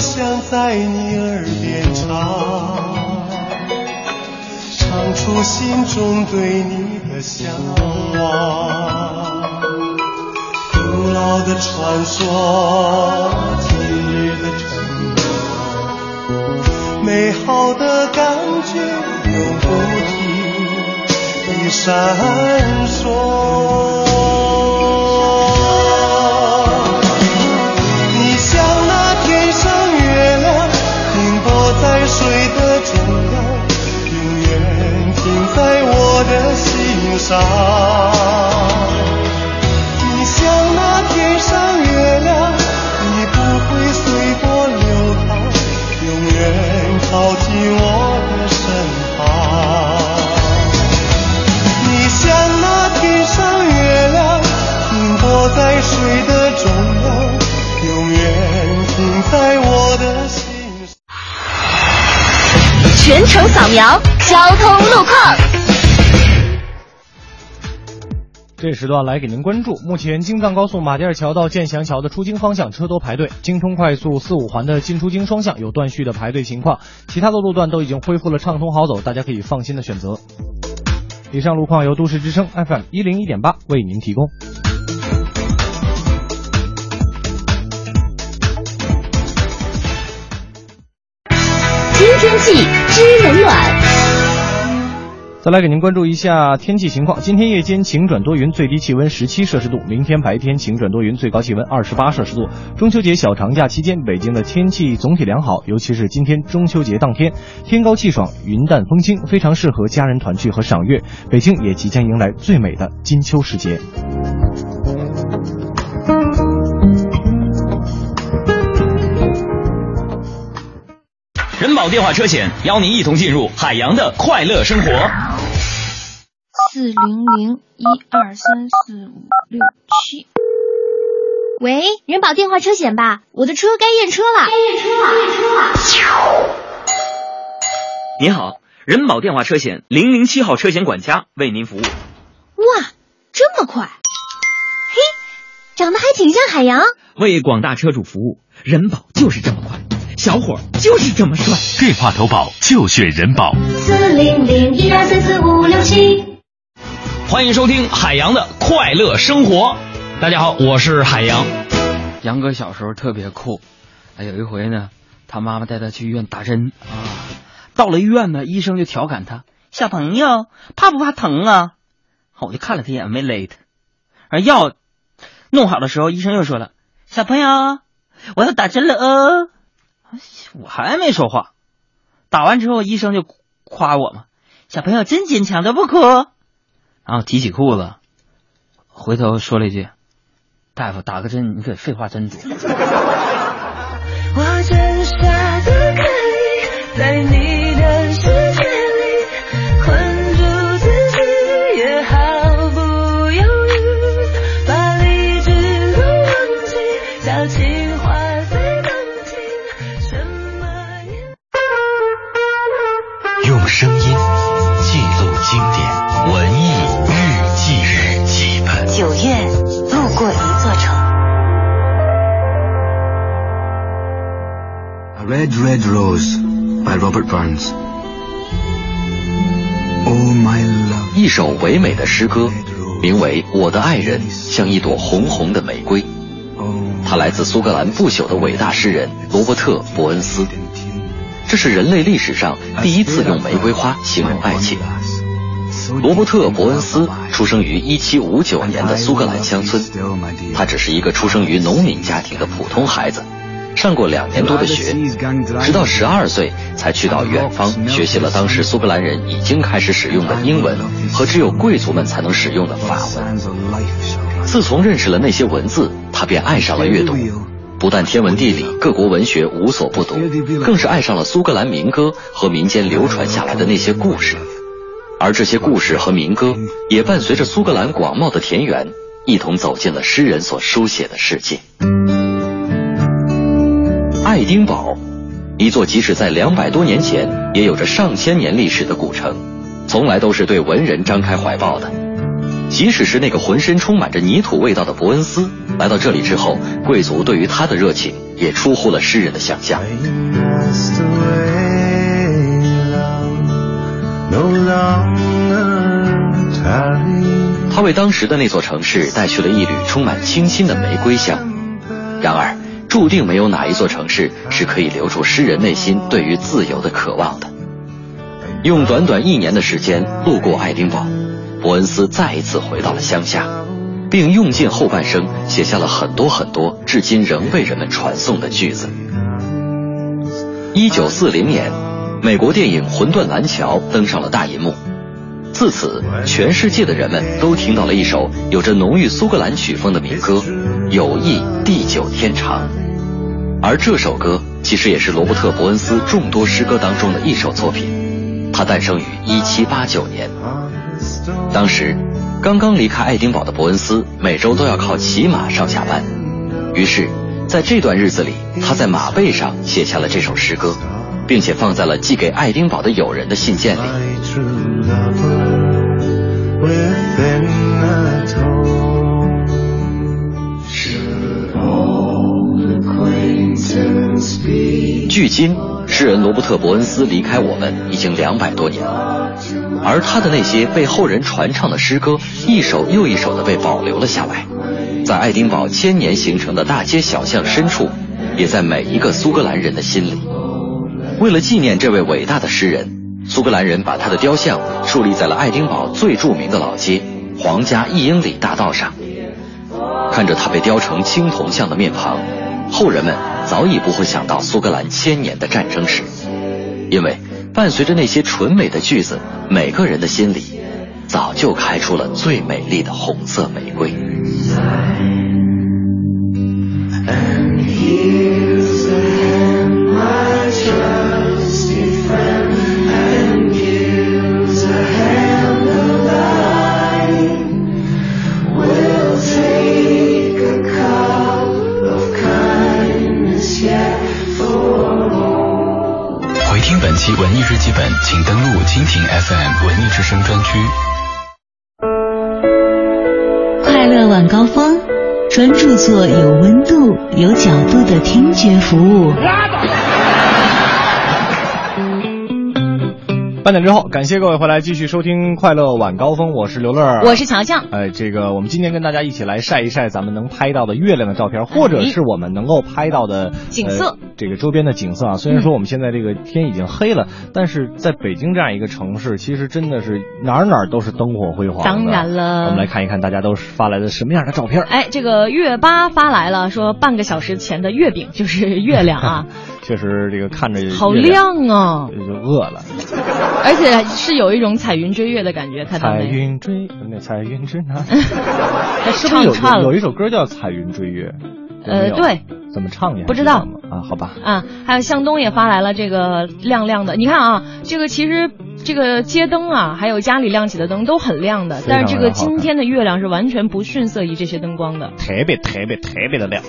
想在你耳边唱出心中对你的向往。古老的传说，今日的承诺，美好的感觉永不停地闪烁。你像那天上月亮，你不会随波流淌，永远靠近我的身旁。你像那天上月亮，停泊在水的中央，永远停在我的心上。全程扫描交通路况。这时段来给您关注，目前京藏高速马甸桥到建祥桥的出京方向车多排队，京通快速4、5环的进出京双向有断续的排队情况，其他的路段都已经恢复了畅通好走，大家可以放心的选择。以上路况由都市之声 FM101.8 为您提供。今天气知冷暖。再来给您关注一下天气情况，今天夜间晴转多云，最低气温17摄氏度，明天白天晴转多云，最高气温28摄氏度。中秋节小长假期间，北京的天气总体良好，尤其是今天中秋节当天，天高气爽，云淡风轻，非常适合家人团聚和赏月。北京也即将迎来最美的金秋时节。人保电话车险邀您一同进入海洋的快乐生活。400-1234567。喂，人保电话车险吧，我的车该验车了。您好，人保电话车险007号车险管家为您服务。哇，这么快！嘿，长得还挺像海洋。为广大车主服务，人保就是这么快。小伙就是这么帅，电话投保就选人保。400-1234567。欢迎收听海洋的快乐生活。大家好，我是海洋。杨哥小时候特别酷，有一回呢，他妈妈带他去医院打针啊，到了医院呢，医生就调侃他：“小朋友，怕不怕疼啊？”我就看了他一眼，没勒他。而药弄好的时候，医生又说了：“小朋友，我要打针了哦。”我还没说话，打完之后医生就夸我嘛，小朋友真坚强，都不哭。然后提起裤子，回头说了一句：“大夫，打个针你可废话真多。”我真傻的可以在你的世界里困住自己，也毫不犹豫把理智都忘记，小情话。用声音记录经典，文艺日记本。9月路过一座城。A Red Rose by Robert Burns。一首唯美的诗歌，名为《我的爱人像一朵红红的玫瑰》，它来自苏格兰不朽的伟大诗人罗伯特·伯恩斯。这是人类历史上第一次用玫瑰花形容爱情。罗伯特·伯恩斯出生于1759年的苏格兰乡村，他只是一个出生于农民家庭的普通孩子，上过2年多的学，直到12岁才去到远方学习了当时苏格兰人已经开始使用的英文和只有贵族们才能使用的法文。自从认识了那些文字，他便爱上了阅读，不但天文地理各国文学无所不读，更是爱上了苏格兰民歌和民间流传下来的那些故事。而这些故事和民歌也伴随着苏格兰广袤的田园，一同走进了诗人所书写的世界。爱丁堡，一座即使在200多年前也有着上千年历史的古城，从来都是对文人张开怀抱的。即使是那个浑身充满着泥土味道的伯恩斯，来到这里之后，贵族对于他的热情也出乎了诗人的想象。他为当时的那座城市带去了一缕充满清新的玫瑰香。然而注定没有哪一座城市是可以留住诗人内心对于自由的渴望的。用短短1年的时间路过爱丁堡，伯恩斯再一次回到了乡下，并用尽后半生写下了很多很多至今仍被人们传颂的句子。1940年，美国电影《魂断蓝桥》登上了大银幕，自此全世界的人们都听到了一首有着浓郁苏格兰曲风的民歌《友谊地久天长》。而这首歌其实也是罗伯特·伯恩斯众多诗歌当中的一首作品，它诞生于1789年。当时刚刚离开爱丁堡的伯恩斯每周都要靠骑马上下班，于是在这段日子里，他在马背上写下了这首诗歌，并且放在了寄给爱丁堡的友人的信件里。距今，诗人罗伯特·伯恩斯离开我们已经200多年了，而他的那些被后人传唱的诗歌，一首又一首地被保留了下来，在爱丁堡千年形成的大街小巷深处，也在每一个苏格兰人的心里。为了纪念这位伟大的诗人，苏格兰人把他的雕像树立在了爱丁堡最著名的老街皇家1英里大道上。看着他被雕成青铜像的面庞，后人们早已不会想到苏格兰千年的战争史，因为伴随着那些纯美的句子，每个人的心里早就开出了最美丽的红色玫瑰。其文艺日记本请登录蜻蜓 FM 文艺之声专区。快乐晚高峰，专注做有温度有角度的听觉服务。8点之后，感谢各位回来继续收听快乐晚高峰，我是刘乐，我是乔乔。这个我们今天跟大家一起来晒一晒咱们能拍到的月亮的照片，或者是我们能够拍到的景色，这个周边的景色啊。虽然说我们现在这个天已经黑了，但是在北京这样一个城市，其实真的是哪儿哪儿都是灯火辉煌的。当然了，我们来看一看大家都发来的什么样的照片。这个月八发来了，说半个小时前的月饼就是月亮啊。确实这个看着好亮啊，就饿了，而且是有一种彩云追月的感觉。彩云追那彩云追哪是不是 有一首歌叫彩云追月？对，怎么唱呀？不知道啊，好吧啊。还有向东也发来了这个亮亮的，你看啊，这个其实这个街灯啊，还有家里亮起的灯都很亮的，但是这个今天的月亮是完全不逊色于这些灯光的，特别的亮。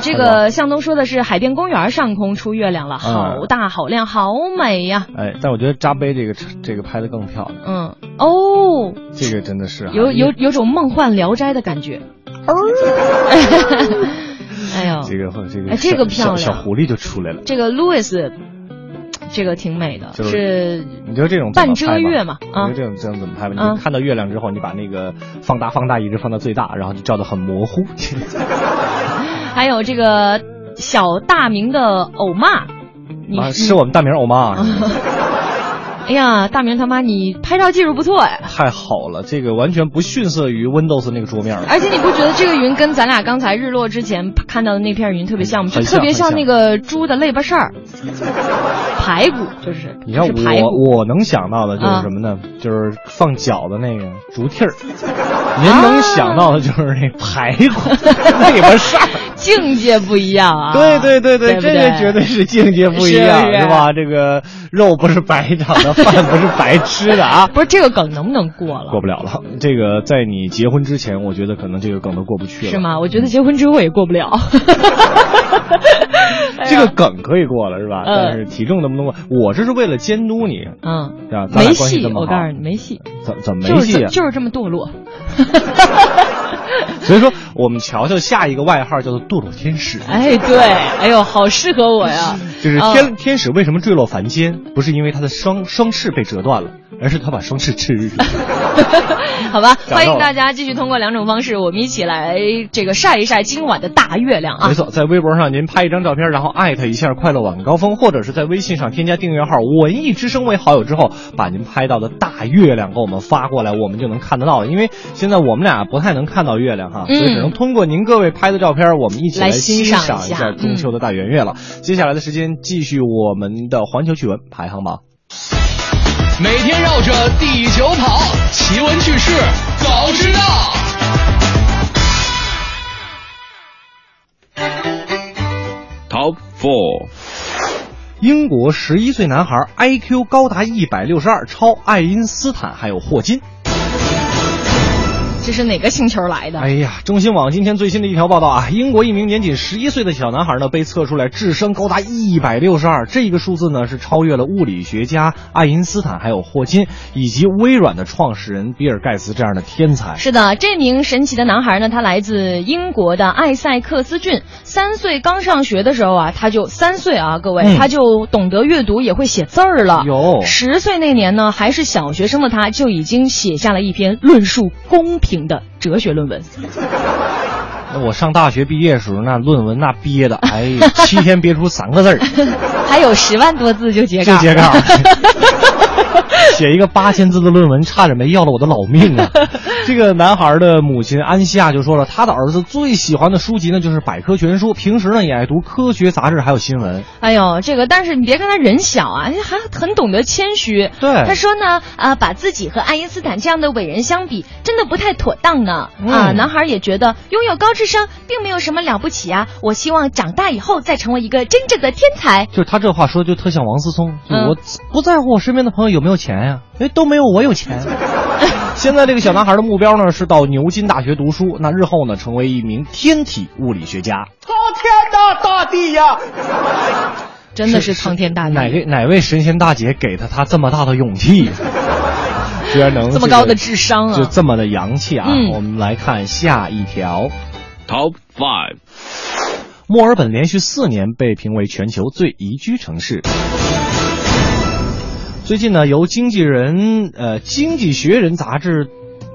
这个向东说的是海淀公园上空出月亮了，好大好亮好美呀。但我觉得扎杯这个拍得更漂亮。这个真的是有种梦幻聊斋的感觉。哎呦，这个漂亮，小狐狸就出来了。这个 Louis 这个挺美的，是你觉得这种半遮月嘛？啊，你觉得这样怎么拍吧？你看到月亮之后，你把那个放大一直放到最大，然后就照得很模糊。还有这个小大明的偶妈，是我们大明偶妈。哎呀，大明他妈，你拍照技术不错哎！太好了，这个完全不逊色于 Windows 那个桌面了。而且你不觉得这个云跟咱俩刚才日落之前看到的那片云特别像吗？就特别像那个猪的肋巴扇儿、排骨，就是。你看我能想到的就是什么呢？就是放脚的那个竹屉儿。您能想到的就是那排骨、肋巴扇儿。境界不一样啊！对对对 对, 对, 对，这个绝对是境界不一样， 是吧？这个肉不是白长的，饭不是白吃的啊！不是这个梗能不能过了？过不了了。这个在你结婚之前，我觉得可能这个梗都过不去了。是吗？我觉得结婚之后也过不了。这个梗可以过了是吧？但是体重能不能过？我这是为了监督你，嗯，没戏。我告诉你，没戏。怎么没戏啊？就是这么堕落。所以说，我们瞧瞧下一个外号叫做堕落天使。哎，对，哎呦，好适合我呀！就是天使为什么坠落凡间？不是因为他的双翅被折断了，而是他把双翅吃了。好吧，欢迎大家继续通过两种方式，我们一起来这个晒一晒今晚的大月亮啊！没错，在微博上您拍一张照片，然后艾特一下快乐晚高峰，或者是在微信上添加订阅号文艺之声为好友之后，把您拍到的大月亮给我们发过来，我们就能看得到了。因为现在我们俩不太能看到月亮哈，所以只能通过您各位拍的照片，我们一起来欣赏一下中秋的大圆月了。接下来的时间继续我们的环球趣闻排行榜。每天绕着地球跑，奇闻趣事早知道。Top 4， 英国11岁男孩 IQ 高达162，超爱因斯坦还有霍金。这是哪个星球来的？哎呀，中新网今天最新的一条报道啊，英国一名年仅11岁的小男孩呢，被测出来智商高达162，这个数字呢是超越了物理学家爱因斯坦还有霍金以及微软的创始人比尔盖茨这样的天才。是的，这名神奇的男孩呢，他来自英国的艾塞克斯郡，3岁刚上学的时候啊，他就3岁啊，各位、他就懂得阅读，也会写字儿了。有10岁那年呢，还是小学生的他就已经写下了一篇论述公平的哲学论文。我上大学毕业时候，那论文那憋的，哎呀，7天憋出3个字儿，还有10万多字就截稿，写一个8000字的论文，差点没要了我的老命啊！这个男孩的母亲安西亚就说了，他的儿子最喜欢的书籍呢就是百科全书，平时呢也爱读科学杂志还有新闻。哎呦，这个但是你别看他人小啊，还很懂得谦虚。对，他说呢，把自己和爱因斯坦这样的伟人相比，真的不太妥当呢。男孩也觉得拥有高智商并没有什么了不起啊，我希望长大以后再成为一个真正的天才。就是他这话说的就特像王思聪，就我不在乎我身边的朋友有没有钱呀、因为都没有我有钱。现在这个小男孩的目标呢是到牛津大学读书，那日后呢成为一名天体物理学家。苍天呐，大地呀！真的是苍天大地。哪位神仙大姐给他这么大的勇气，居然能这么高的智商啊，就这么的洋气啊！我们来看下一条 ，Top 5， 墨尔本连续4年被评为全球最宜居城市。最近呢，由经济学人杂志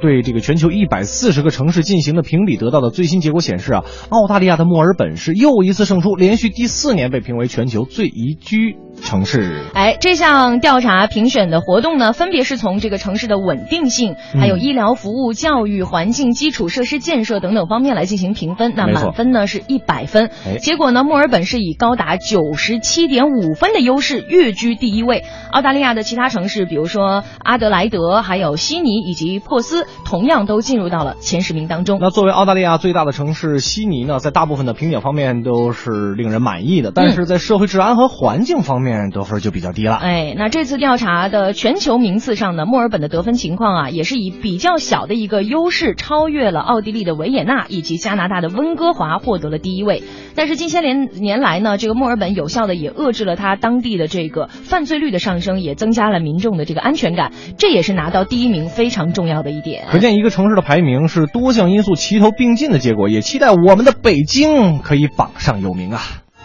对这个全球140个城市进行的评比得到的最新结果显示啊，澳大利亚的墨尔本市又一次胜出，连续第4年被评为全球最宜居城市。哎，这项调查评选的活动呢，分别是从这个城市的稳定性、还有医疗服务、教育、环境、基础设施建设等等方面来进行评分。那满分呢是100分、结果呢，墨尔本是以高达 97.5 分的优势跃居第一位。澳大利亚的其他城市，比如说阿德莱德、还有悉尼以及珀斯，同样都进入到了前10名当中。那作为澳大利亚最大的城市悉尼呢，在大部分的评奖方面都是令人满意的，但是在社会治安和环境方面得分就比较低了。哎，那这次调查的全球名次上呢，墨尔本的得分情况啊，也是以比较小的一个优势超越了奥地利的维也纳以及加拿大的温哥华，获得了第一位。但是近些年来呢，这个墨尔本有效的也遏制了它当地的这个犯罪率的上升，也增加了民众的这个安全感，这也是拿到第一名非常重要的一点。可见一个城市的排名是多项因素齐头并进的结果，也期待我们的北京可以榜上有名啊！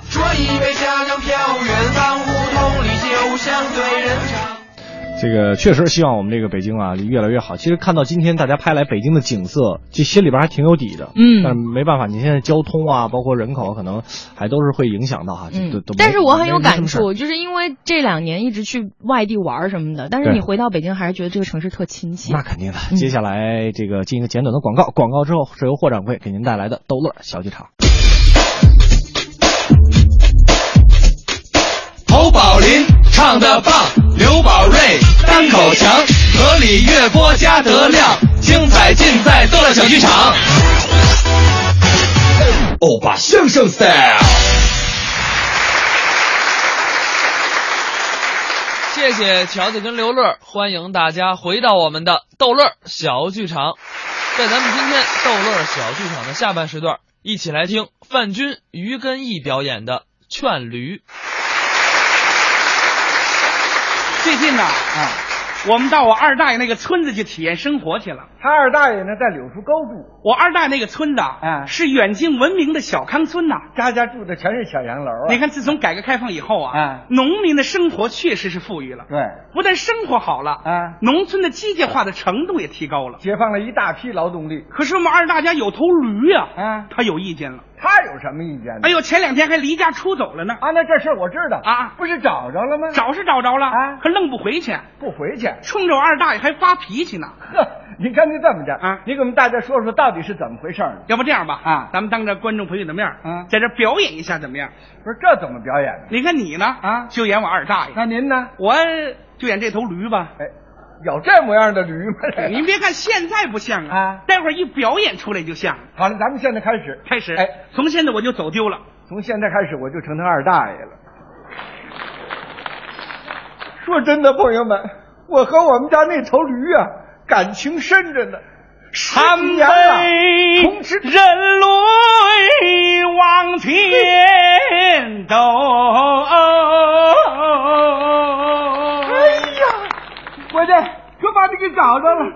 说一杯家乡飘远，三胡同里酒相对人潮。这个确实希望我们这个北京啊越来越好。其实看到今天大家拍来北京的景色，这心里边还挺有底的。嗯，但是没办法，你现在交通啊，包括人口，可能还都是会影响到哈。嗯，但是我很有感触，就是因为这2年一直去外地玩什么的，但是你回到北京还是觉得这个城市特亲切。那肯定的。接下来这个进一个简短的广告，广告之后是由霍掌柜给您带来的逗乐小剧场。侯宝林唱得棒，刘宝瑞单口强，河里月波加德亮，精彩尽在逗乐小剧场。欧巴相声 style。谢谢条子跟刘乐，欢迎大家回到我们的逗乐小剧场。在咱们今天逗乐小剧场的下半时段，一起来听范军、于根义表演的《劝驴》。最近呢，我们到我二大爷那个村子去体验生活去了。他二大爷呢在柳树沟住，我二大爷那个村子是远近闻名的小康村呐，家家住的全是小洋楼啊。你看，自从改革开放以后农民的生活确实是富裕了。对，不但生活好了农村的机械化的程度也提高了，解放了一大批劳动力。可是我们二大家有头驴他有意见了。他有什么意见呢？哎呦，前2天还离家出走了呢。啊，那这事我知道啊，不是找着了吗？找是找着了可愣不回去，冲着我二大爷还发脾气呢。呵，你看你这么着你给我们大家说说到底是怎么回事呢？要不这样吧咱们当着观众朋友的面在这表演一下怎么样？不是，这怎么表演呢？你看你呢就演我二大爷，那您呢？我就演这头驴吧。哎，有这模样的驴吗？您别看现在不像待会儿一表演出来就像。好了，咱们现在开始。哎，从现在我就走丢了，从现在开始我就成他二大爷了。说真的，朋友们，我和我们家那头驴感情深着呢，10年了，同吃人类往前走。我这把你给找着了。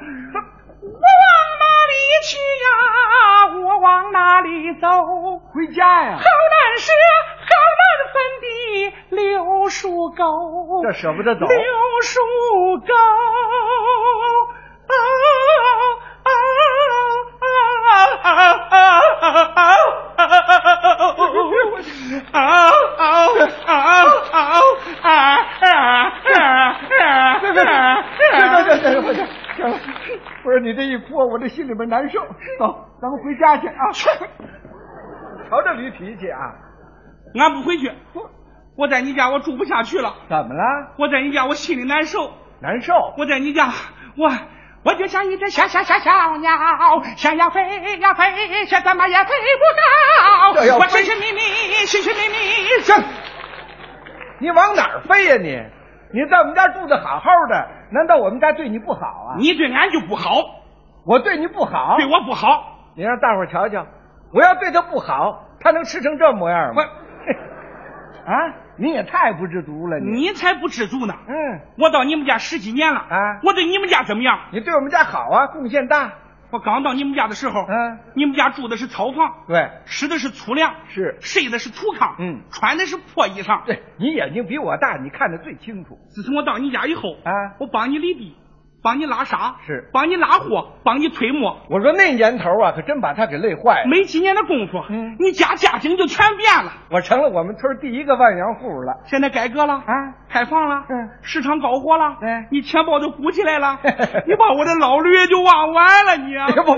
我往哪里去呀？我往哪里走？回家呀。好难舍，好难分的柳树沟。这舍不得走。柳树沟，不是，你这一泼我这心里边难受。走，咱们回家去啊。瞧这驴脾气啊。俺不回去，我在你家我住不下去了。怎么了？我在你家我心里难受。难受？我在你家我就像一只小鸟，想要飞呀飞，却怎么也飞不高。我寻寻觅觅想。你往哪儿飞呀你？你在我们家住的好好的，难道我们家对你不好啊？你对俺就不好。我对你不好？对我不好？你让大伙儿瞧瞧，我要对他不好，他能吃成这模样吗？你也太不知足了。你才不知足呢。我到你们家10几年了我对你们家怎么样？你对我们家好啊，贡献大。我刚到你们家的时候你们家住的是草房，对，吃的是粗粮，是睡的是土炕，穿的是破衣裳。对，你眼睛比我大，你看得最清楚。自从我到你家以后我帮你犁地，帮你拉沙，是帮你拉货，帮你推磨。我说那年头可真把他给累坏了。没几年的功夫你家庭就全变了。我成了我们村第一个万元户了。现在改革了开放了市场搞活了你钱包都鼓起来了你把我的老驴就忘完了你不，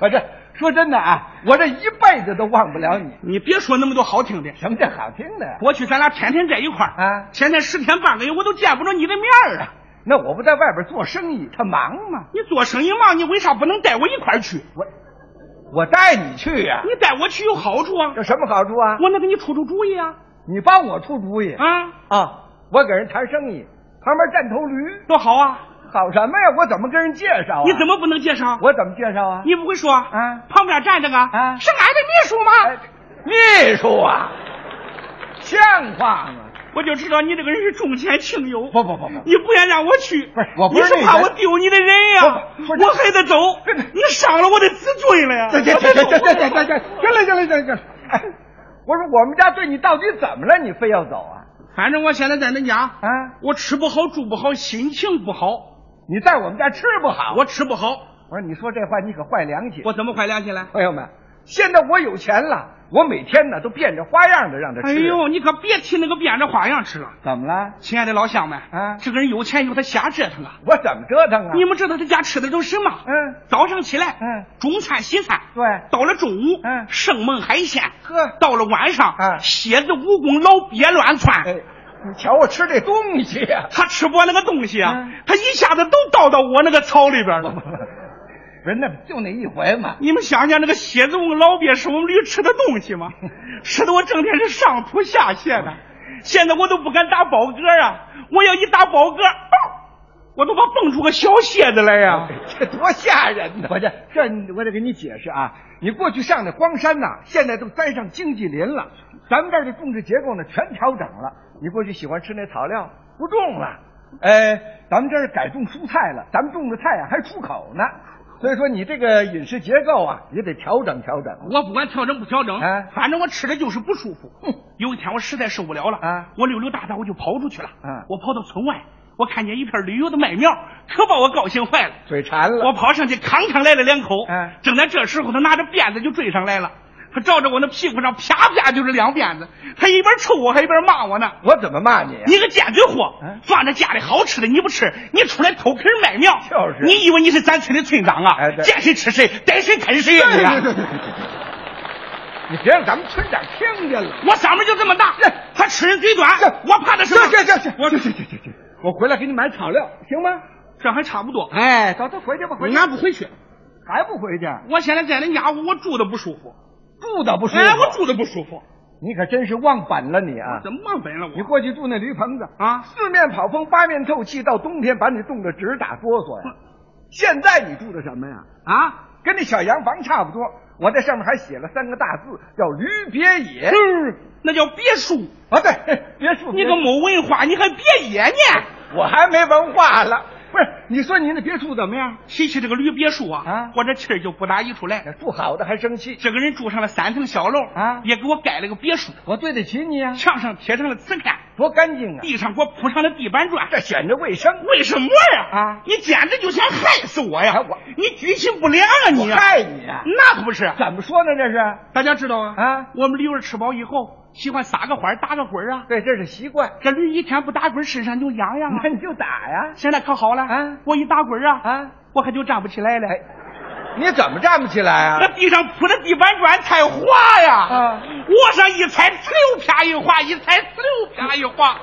我这说真的我这一辈子都忘不了你。你别说那么多好听的。什么叫好听的？过去咱俩天在一块现在10天半个月我都见不着你的面那我不在外边做生意，他忙吗？你做生意忙，你为啥不能带我一块儿去？我带你去呀？你带我去有好处啊。有什么好处啊？我能给你出主意啊。你帮我出主意我给人谈生意，旁边站头驴，多好啊！好什么呀？我怎么跟人介绍啊？你怎么不能介绍？我怎么介绍啊？你不会说旁边站着个是俺的秘书吗？秘书啊，像话吗？我就知道你这个人是重钱轻友。不，你不愿让我去，不是，我不是你是怕我丢你的人呀。我还得走，你伤了我的自尊了呀。行了，我说我们家对你到底怎么了，你非要走啊？反正我现在在恁家啊，我吃不好住不好，心情不好。你在我们家吃不好，我吃不好。我说你说这话你可坏良心。我怎么坏良心了？朋友们，现在我有钱了，我每天呢都变着花样的让他吃。哎呦，你可别提那个变着花样吃了。怎么了，亲爱的老乡们啊？这个人有钱以后他瞎折腾啊！我怎么折腾啊？你们知道他家吃的都是什么？早上起来，中餐西餐，对，到了中午，生猛海鲜，呵，到了晚上，蝎子蜈蚣老鳖乱窜。你瞧我吃这东西啊，他吃不完那个东西啊，他一下子都倒到我那个槽里边了。人那就那一回嘛。你们想想那个蝎子蜈蚣老鳖是我们驴吃的东西吗？吃的我整天是上吐下泻的，现在我都不敢打饱嗝啊，我要一打饱嗝，我都怕蹦出个小蝎子来呀！这多吓人呢！我得给你解释啊，你过去上的荒山呐，现在都栽上经济林了。咱们这儿的种植结构呢全调整了。你过去喜欢吃那草料不种了，咱们这儿改种蔬菜了，咱们种的菜啊还出口呢。所以说你这个饮食结构啊也得调整调整。我不管调整不调整，反正我吃的就是不舒服。有一天我实在受不了了，我溜溜达达我就跑出去了，我跑到村外。我看见一片绿油的麦苗，可把我高兴坏了，嘴馋了。我跑上去扛扛来了两口，正在这时候他拿着鞭子就追上来了，他照着我那屁股上啪啪就是两鞭子，他一边抽我还一边骂我呢。我怎么骂你啊？你个贱嘴货，放着家里好吃的你不吃，你出来偷啃麦苗，就是你以为你是咱村的村长啊？见谁吃谁，逮谁啃谁呀！你别让咱们村长听见了，我嗓门就这么大，他吃人嘴短，我怕他什么？这我回来给你买草料，行吗？这还差不多。早都回去吧，回去。你还不回去？还不回去？我现在在那家我住的不舒服，住的不舒服。我住的不舒服。你可真是忘本了你啊！怎么忘本了我？你过去住那驴棚子啊，四面跑风，八面透气，到冬天把你冻得直打哆嗦呀。现在你住的什么呀？跟那小洋房差不多。我在上面还写了三个大字，叫驴别野。那叫别墅啊！对，别墅。你个没文化，你还别野呢？我还没文化了。不是，你说你那别墅怎么样？提起这个驴别墅啊，我这气儿就不打一处来。住好的还生气。这个人住上了3层小楼啊，也给我盖了个别墅。我对得起你啊！墙上贴上了瓷片，多干净啊！地上给我铺上了地板砖，这显着卫生。为什么呀？你简直就想害死我呀！你居心不良啊！你害你啊！那可不是。怎么说呢？这是大家知道啊，我们驴儿吃饱以后。喜欢撒个欢打个滚啊，对，这是习惯。这驴一天不打滚身上就痒痒，那你就打呀。现在可好了啊，我一打滚我可就站不起来了。你怎么站不起来啊？那地上铺的地板砖太滑呀，我上一踩呲溜啪一滑，一踩呲溜啪一滑，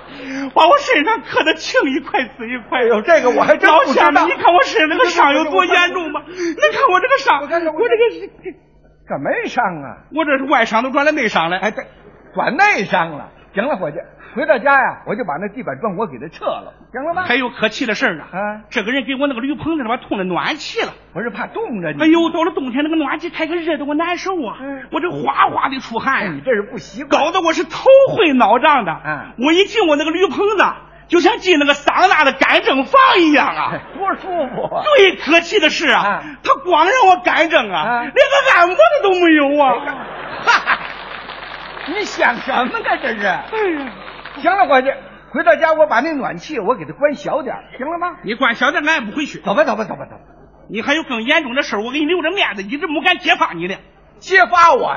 把我身上磕得青一块紫一块。哟，这个我还真不知道。老乡，你看我身上那个伤有多严重吗？你看我这个伤，我这个怎么没伤啊？我这是外伤都转了内伤了。对。转内伤了。行了，伙计，回到家呀，我就把那地板砖我给他撤了，行了吗？还有可气的事儿呢，这个人给我那个驴棚子里边通了暖气了，我是怕冻着你。哎呦，到了冬天那个暖气开开热的我难受啊，我这哗哗的出汗呀，你这是不习惯，搞得我是头昏脑胀的。我一进我那个驴棚子，就像进那个桑拿的干蒸房一样啊，多舒服啊！最可气的是他光让我干蒸连个按摩的都没有啊！哈哈。你想什么呢？这是。行了，伙计，回到家我把那暖气我给它关小点，行了吗？你关小点，俺也不回去。走吧。你还有更严重的事，我给你留着面子，一直没敢揭发你的。揭发我？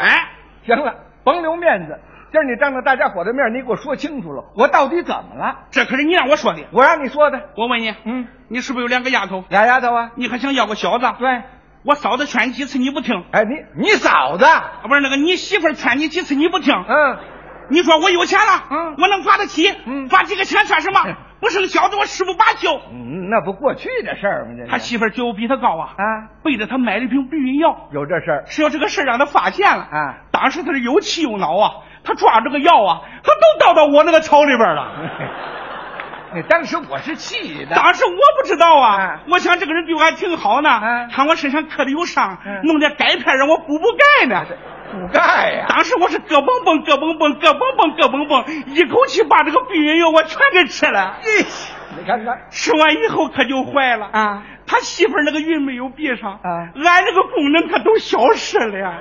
行了，甭留面子。今儿你当着大家伙的面，你给我说清楚了，我到底怎么了？这可是你让我说的。我让你说的。我问你，你是不是有2个丫头？2丫头啊？你还想要个小子？对。我嫂子劝几次你不听。你嫂子不是那个你媳妇劝你几次你不听。你说我有钱了，我能花得起，花几个钱算什么？不是个小子我十不八九。那不过去的事儿吗？他媳妇就比他高啊，背着他买了一瓶避孕药。有这事儿？是要这个事儿让他发现了啊。当时他是又气又恼啊，他抓这个药他都倒到我那个槽里边了。当时我是气的，当时我不知道我想这个人对我还挺好呢，看我身上磕的有伤，弄点钙片让我补钙呢。补钙呀！当时我是咯嘣嘣，一口气把这个避孕药我全给吃了。你看看，吃完以后可就坏了他媳妇那个孕没有闭上，俺那个功能可都消失了呀。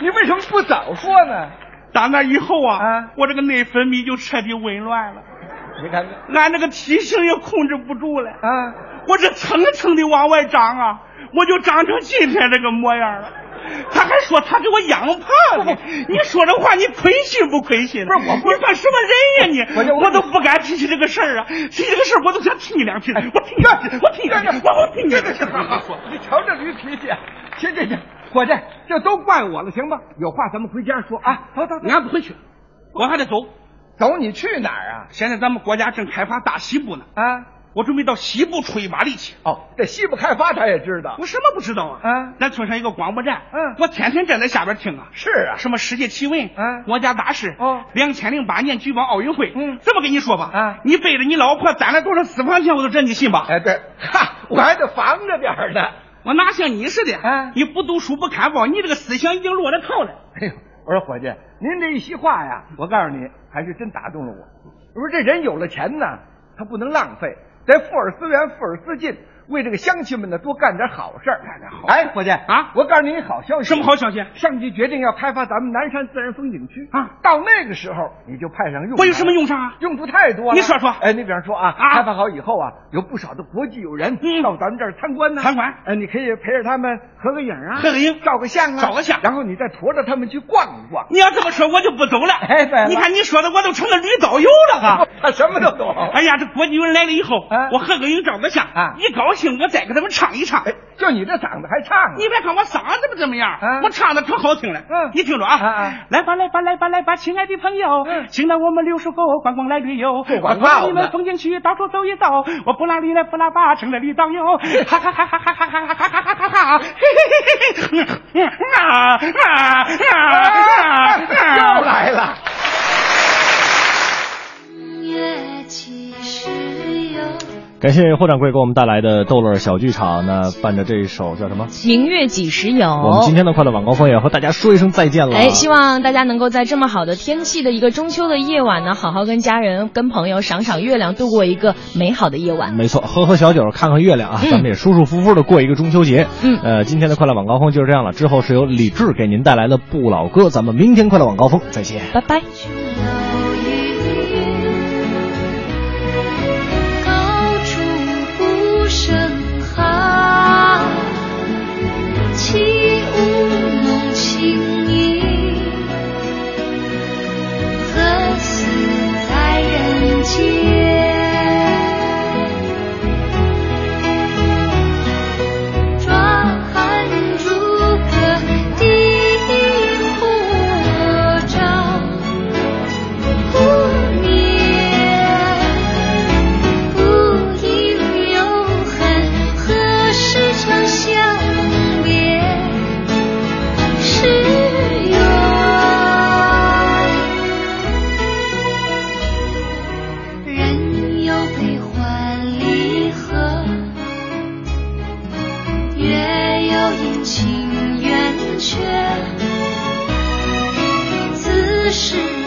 你为什么不早说呢？打那以后啊，我这个内分泌就彻底紊乱了。你看看，俺那个体型也控制不住了啊！我这蹭蹭的往外长啊，我就长成今天这个模样了。他还说他给我养胖了，你说这话你亏心不亏心？不是我，你算什么人呀你？我都不敢提起这个事儿啊！提这个事儿我都想踢你两踢！我踢你！这个是好说，你瞧这驴脾气，听这些伙计，这都怪我了，行吧？有话咱们回家说啊！走，俺不回去，我还得走。走你去哪儿啊？现在咱们国家正开发大西部呢啊！我准备到西部出一把力气。哦，这西部开发他也知道。我什么不知道啊？啊，咱村上一个广播站，嗯，我天天站在下边听啊。是啊，什么世界奇闻，嗯，国家大事，哦，2008年举办奥运会，嗯，这么跟你说吧，啊，你背着你老婆攒了多少私房钱，我都真你信吧？哎，对，哈，我还得防着点儿呢。我哪像你似的，啊，你不读书不看报，你这个思想已经落了套了。哎呦，我说伙计，您这一席话呀，我告诉你，还是真打动了我。我说这人有了钱呢，他不能浪费。得富而思源，富而思进，为这个乡亲们呢多干点好事儿。哎，伙计啊，我告诉你好消息。什么好消息？上级决定要开发咱们南山自然风景区啊！到那个时候你就派上用场。我有什么用上啊？用处太多了。你说说。哎，你比方说啊，开发好以后啊，有不少的国际友人到咱们这儿参观呢。参观。哎，你可以陪着他们合个影啊，合个影，照个相啊，照个相。然后你再驮着他们去逛一逛。你要这么说，我就不走了。哎，对了，你看你说的，我都成了驴导游了啊！他什么都懂。哎呀，这国际友人来了以后。我合个影照个相啊！一高兴我再给他们唱一唱。就你这嗓子还唱？你别看我嗓子不怎么样，我唱的可好听了。嗯，你听着啊！来吧，来吧，来吧，来吧，亲爱的朋友，请到我们留守沟观光来旅游。我到你们风景区到处走一走，我不拉驴来不拉粑，成了驴导游。哈哈哈哈哈哈哈哈哈哈哈！嘿嘿嘿嘿！又来了。感谢霍掌柜给我们带来的逗乐小剧场呢，伴着这一首叫什么明月几时有，我们今天的快乐晚高峰也和大家说一声再见了。哎，希望大家能够在这么好的天气的一个中秋的夜晚呢，好好跟家人跟朋友赏赏月亮，度过一个美好的夜晚。没错，喝喝小酒看看月亮啊，咱们也舒舒服服的过一个中秋节。今天的快乐晚高峰就是这样了，之后是由李志给您带来的不老歌，咱们明天快乐晚高峰再见，拜拜。起舞弄清影，何似在人间？抓寒竹歌，低火照不灭，不应有恨，何时长相？情缘缺，自是。